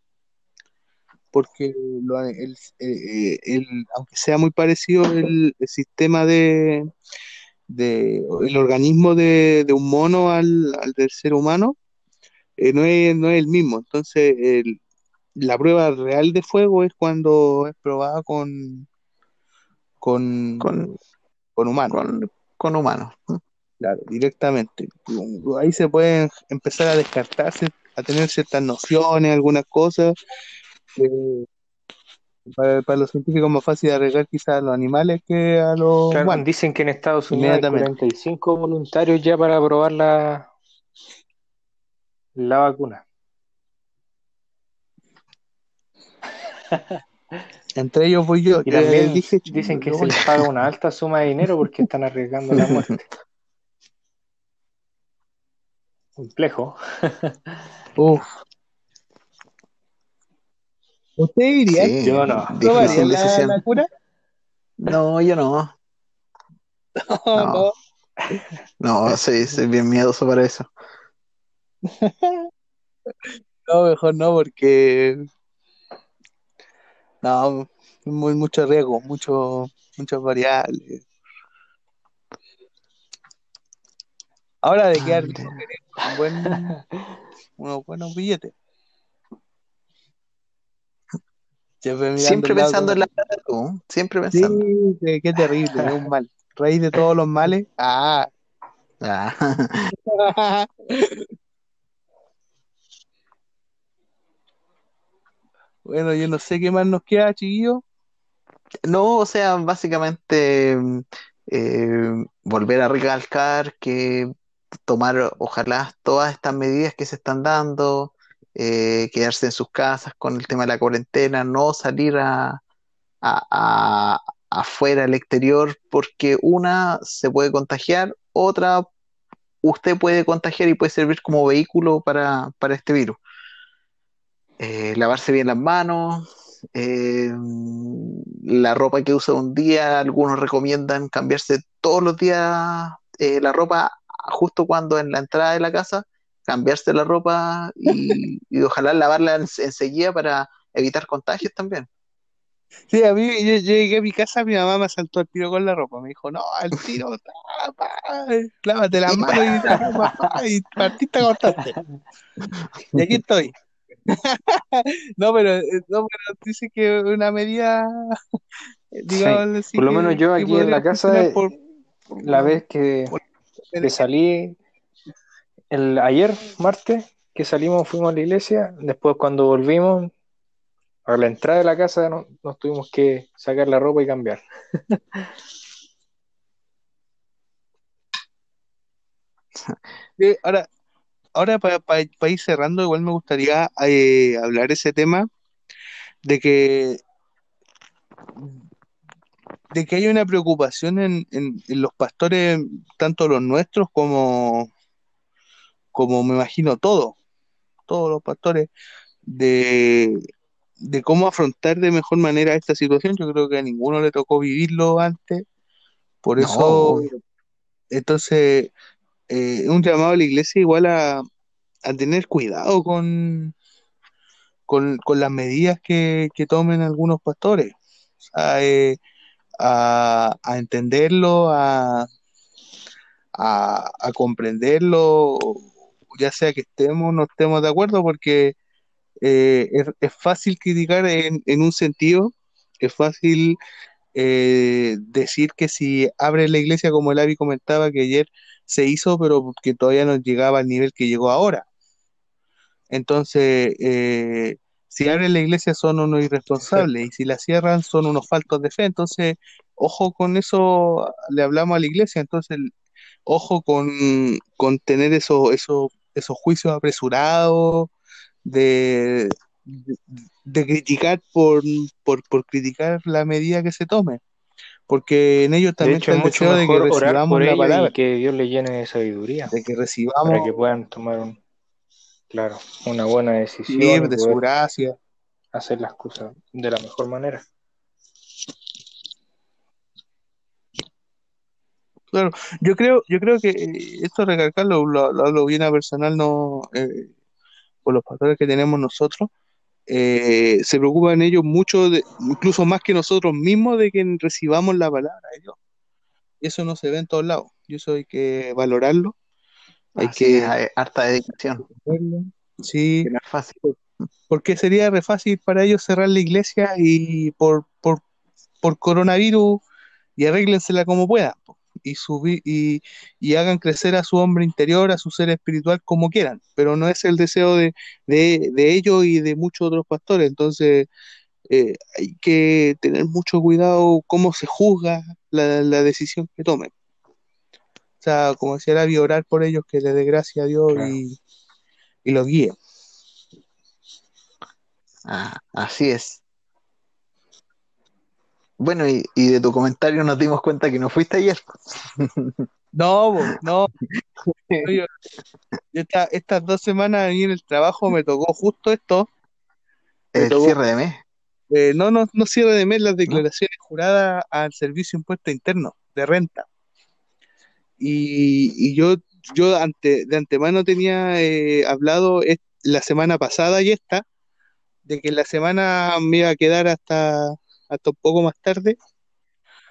Porque lo, el, el, el, aunque sea muy parecido el, el sistema de, de el organismo de, de un mono al, al del ser humano eh, no es no es el mismo. Entonces el, la prueba real de fuego es cuando es probada con con con, con humanos con, con humanos claro directamente. Ahí se pueden empezar a descartarse, a tener ciertas nociones, algunas cosas. Eh, Para, para los científicos es más fácil arreglar quizás a los animales que a los claro, humanos. Dicen que en Estados Unidos hay cuarenta y cinco voluntarios ya para probar la, la vacuna. Entre ellos voy yo. Y también dije, dicen que se les paga una alta suma de dinero porque están arriesgando la muerte. Complejo. Uf. ¿Usted diría? Sí, yo no. ¿Probaría la, la cura? No, yo no. No, no. no sí, soy bien miedoso para eso. No, mejor no, porque... No, muy, mucho riesgo, mucho, muchas variables. Ahora de quedar un buen, unos buenos billetes. Siempre, siempre pensando en la plata, tú. Siempre pensando. Sí, qué terrible, es un mal. Raíz de todos los males. Ah. Ah. Bueno, yo no sé qué más nos queda, chiquillo. No, o sea, básicamente eh, volver a recalcar que tomar, ojalá, todas estas medidas que se están dando, eh, quedarse en sus casas con el tema de la cuarentena, no salir a, a, a afuera, al exterior, porque una se puede contagiar, otra usted puede contagiar y puede servir como vehículo para, para este virus. Eh, lavarse bien las manos, eh, la ropa que usa un día, algunos recomiendan cambiarse todos los días eh, la ropa justo cuando en la entrada de la casa, cambiarse la ropa y, y ojalá lavarla en, enseguida para evitar contagios también. Sí, a mí, yo llegué a mi casa, mi mamá me asaltó al tiro con la ropa, me dijo, no, al tiro, tapa, lávate la mano y la ropa, y partiste a cortarte. Y aquí estoy. no, pero, no, pero dice que una medida, digamos, sí. Por lo menos yo aquí en la casa, de, por, por, la vez que, por, que salí, el, ayer, martes, que salimos, fuimos a la iglesia, después cuando volvimos, a la entrada de la casa no, nos tuvimos que sacar la ropa y cambiar. Sí, ahora... Ahora, para pa, pa ir cerrando, igual me gustaría eh, hablar ese tema de que de que hay una preocupación en, en, en los pastores, tanto los nuestros como, como me imagino todos, todos los pastores, de, de cómo afrontar de mejor manera esta situación. Yo creo que a ninguno le tocó vivirlo antes, por no. eso, entonces... Eh, un llamado a la iglesia igual a, a tener cuidado con, con, con las medidas que, que tomen algunos pastores, o sea, eh, a, a entenderlo, a, a, a comprenderlo, ya sea que estemos o no estemos de acuerdo, porque eh, es, es fácil criticar en, en un sentido, es fácil eh, decir que si abre la iglesia, como el Abi comentaba que ayer se hizo, pero que todavía no llegaba al nivel que llegó ahora. Entonces, eh, si abren la iglesia son unos irresponsables, y si la cierran son unos faltos de fe. Entonces, ojo con eso, le hablamos a la iglesia. Entonces, ojo con, con tener esos, esos, esos juicios apresurados, de, de, de criticar por, por, por criticar la medida que se tome. Porque en ellos también está el deseo de que recibamos la palabra. Y que Dios les llene de sabiduría. De que recibamos. Para que puedan tomar un, claro, una buena decisión. Vivir de su gracia. Hacer las cosas de la mejor manera. Claro, yo creo, yo creo que esto recalcarlo, lo, lo hablo bien a personal, no eh, por los pastores que tenemos nosotros. Eh, se preocupan ellos mucho, de, incluso más que nosotros mismos, de que recibamos la palabra de Dios. Eso no se ve en todos lados, y eso hay que valorarlo. Hay Así que hay harta dedicación. Sí, no es fácil. Porque sería re fácil para ellos cerrar la iglesia y por por, por coronavirus y arréglensela como puedan y subir y, y hagan crecer a su hombre interior, a su ser espiritual como quieran, pero no es el deseo de, de, de ellos y de muchos otros pastores. Entonces eh, hay que tener mucho cuidado cómo se juzga la, la decisión que tomen. O sea, como decía David, orar por ellos, que le dé gracia a Dios, claro, y, y los guíe. Ah, así es. Bueno, y, y de tu comentario nos dimos cuenta que no fuiste ayer. No, no. Yo, esta, estas dos semanas ahí en el trabajo me tocó justo esto. Me el tocó, cierre de mes. Eh, no, no, no cierre de mes, las declaraciones no. juradas al Servicio de Impuesto Interno de Renta. Y, y yo, yo ante, de antemano tenía eh, hablado es, la semana pasada y esta, de que la semana me iba a quedar hasta... hasta un poco más tarde,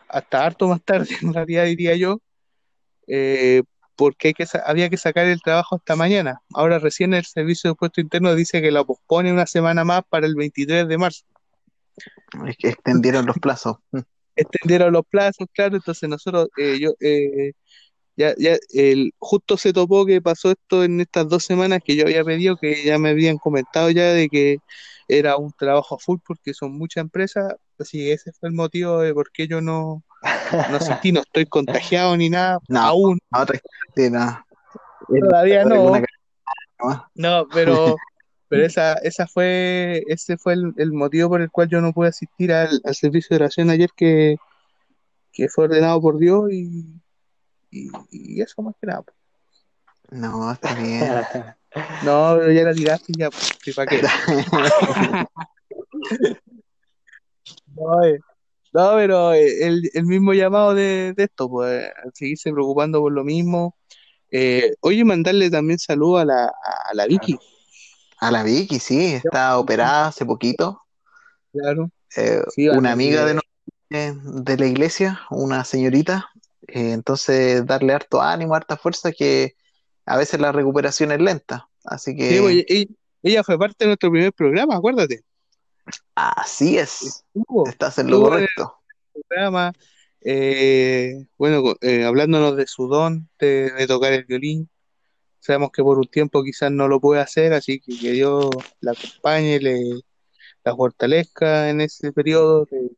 hasta harto más tarde, en realidad diría yo, eh, porque hay que sa- había que sacar el trabajo hasta mañana. Ahora recién el Servicio de Impuesto Interno dice que lo pospone una semana más para el veintitrés de marzo. Es que extendieron los plazos. Extendieron los plazos, claro, entonces nosotros, eh, yo, eh, ya, ya el, justo se topó que pasó esto en estas dos semanas que yo había pedido, que ya me habían comentado ya de que era un trabajo full porque son muchas empresas. Así ese fue el motivo de por qué yo no, no sentí, no estoy contagiado ni nada, no, aún. No, sí, no. Todavía no. No, pero, pero esa, esa fue, ese fue el, el motivo por el cual yo no pude asistir al, al servicio de oración ayer que, que fue ordenado por Dios y, y, y eso más que nada. No, está bien. No, pero ya la tiraste y ya, ¿y para qué? No, eh, no, pero eh, el, el mismo llamado de, de esto, pues, seguirse preocupando por lo mismo. Eh, oye, mandarle también saludo a la, a la Vicky. Claro. A la Vicky, sí, está sí, operada hace poquito. Claro. Eh, sí, una amiga de, de, de la iglesia, una señorita. Eh, entonces, darle harto ánimo, harta fuerza, que a veces la recuperación es lenta. Así que. Sí, oye, ella, ella fue parte de nuestro primer programa, acuérdate. Así es, estuvo, estás en lo correcto. En el programa, eh, bueno, eh, hablándonos de su don, de, de tocar el violín. Sabemos que por un tiempo quizás no lo puede hacer, así que que Dios la acompañe, le, la fortalezca en ese periodo de,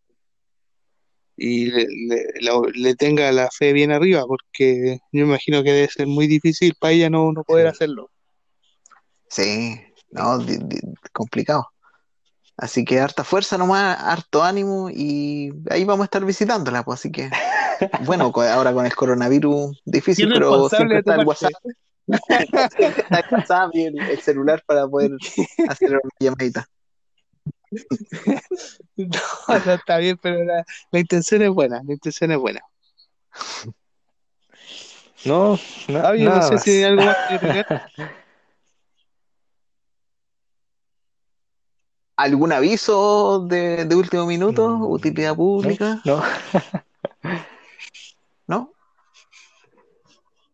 y le, le, la, le tenga la fe bien arriba, porque yo imagino que debe ser muy difícil para ella no, no poder sí. hacerlo. Sí, no, di, di, complicado. Así que harta fuerza nomás, harto ánimo y ahí vamos a estar visitándola, pues, así que bueno, ahora con el coronavirus difícil, pero siempre está el WhatsApp, siempre está el WhatsApp y el, el celular para poder hacer una llamadita. No, no está bien, pero la, la intención es buena, la intención es buena. No, no, ah, yo no sé más. Si hay algo más que agregar. ¿Algún aviso de, de último minuto? No, ¿utilidad pública? No. ¿No?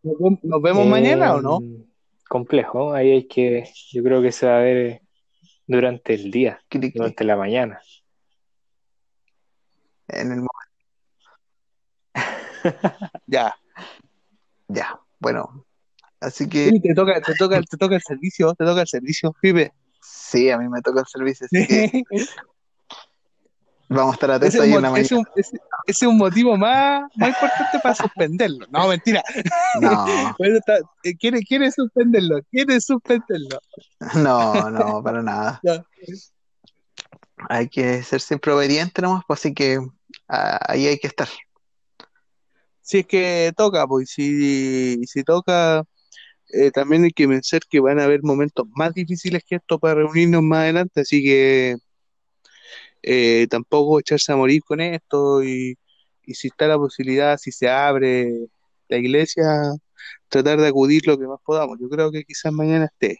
¿No? ¿Nos vemos eh, mañana o no? Complejo. Ahí hay que... Yo creo que se va a ver durante el día. ¿Qué, durante qué? La mañana. En el momento. Ya. Ya. Bueno. Así que... Sí, te toca, te toca, te toca el servicio. Te toca el servicio, Pipe. Sí, a mí me toca el servicio, así que vamos a estar atentos ahí mo- en la mañana. Ese, ese, ese es un motivo más, más importante para suspenderlo. No, mentira. No. Quiere, quiere suspenderlo, quiere suspenderlo. No, no, para nada. No. Hay que ser siempre obediente nomás, pues, así que a, ahí hay que estar. Si es que toca, pues, si, si toca... Eh, también hay que pensar que van a haber momentos más difíciles que esto para reunirnos más adelante, así que eh, tampoco echarse a morir con esto y, y si está la posibilidad, si se abre la iglesia, tratar de acudir lo que más podamos. Yo creo que quizás mañana esté,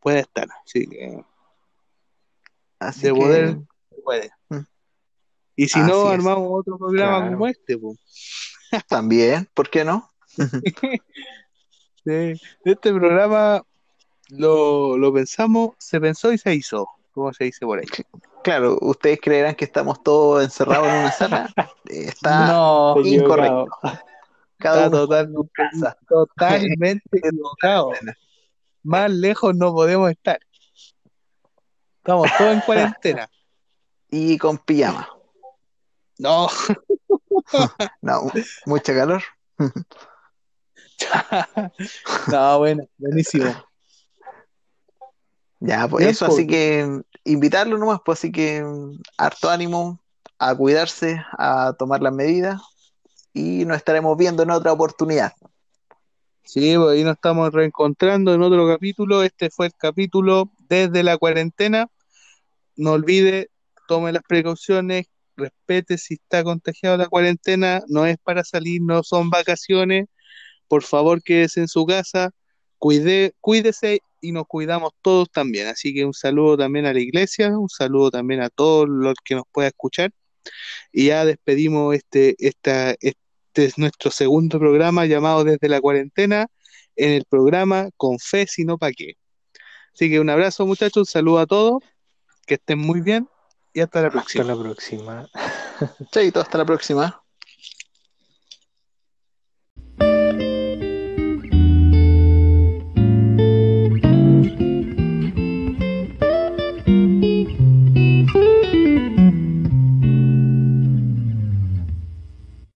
puede estar, así que así de que... poder puede. Y si así no, es. Armamos otro programa, claro, como este, pues. También, ¿por qué no? De este programa lo, lo pensamos, se pensó y se hizo, como se dice por ahí. Claro, ustedes creerán que estamos todos encerrados en una sala. Está no, incorrecto. Cada está uno total, totalmente equivocado. Más lejos no podemos estar. Estamos todos en cuarentena. y con pijama. No. No, mucha calor. No, bueno, buenísimo. Ya, pues eso, así que invitarlo nomás, pues así que harto ánimo, a cuidarse, a tomar las medidas y nos estaremos viendo en otra oportunidad. Sí, pues ahí nos estamos reencontrando en otro capítulo. Este fue el capítulo desde la cuarentena. No olvide, tome las precauciones, respete si está contagiado la cuarentena, no es para salir, no son vacaciones. Por favor, quédese en su casa, cuide, cuídese y nos cuidamos todos también. Así que un saludo también a la iglesia, un saludo también a todos los que nos pueda escuchar. Y ya despedimos este, esta, este es nuestro segundo programa llamado Desde la Cuarentena, en el programa Con Fe, si no pa' qué. Así que un abrazo, muchachos, un saludo a todos, que estén muy bien y hasta la próxima. Hasta la próxima. Chaito, hasta la próxima.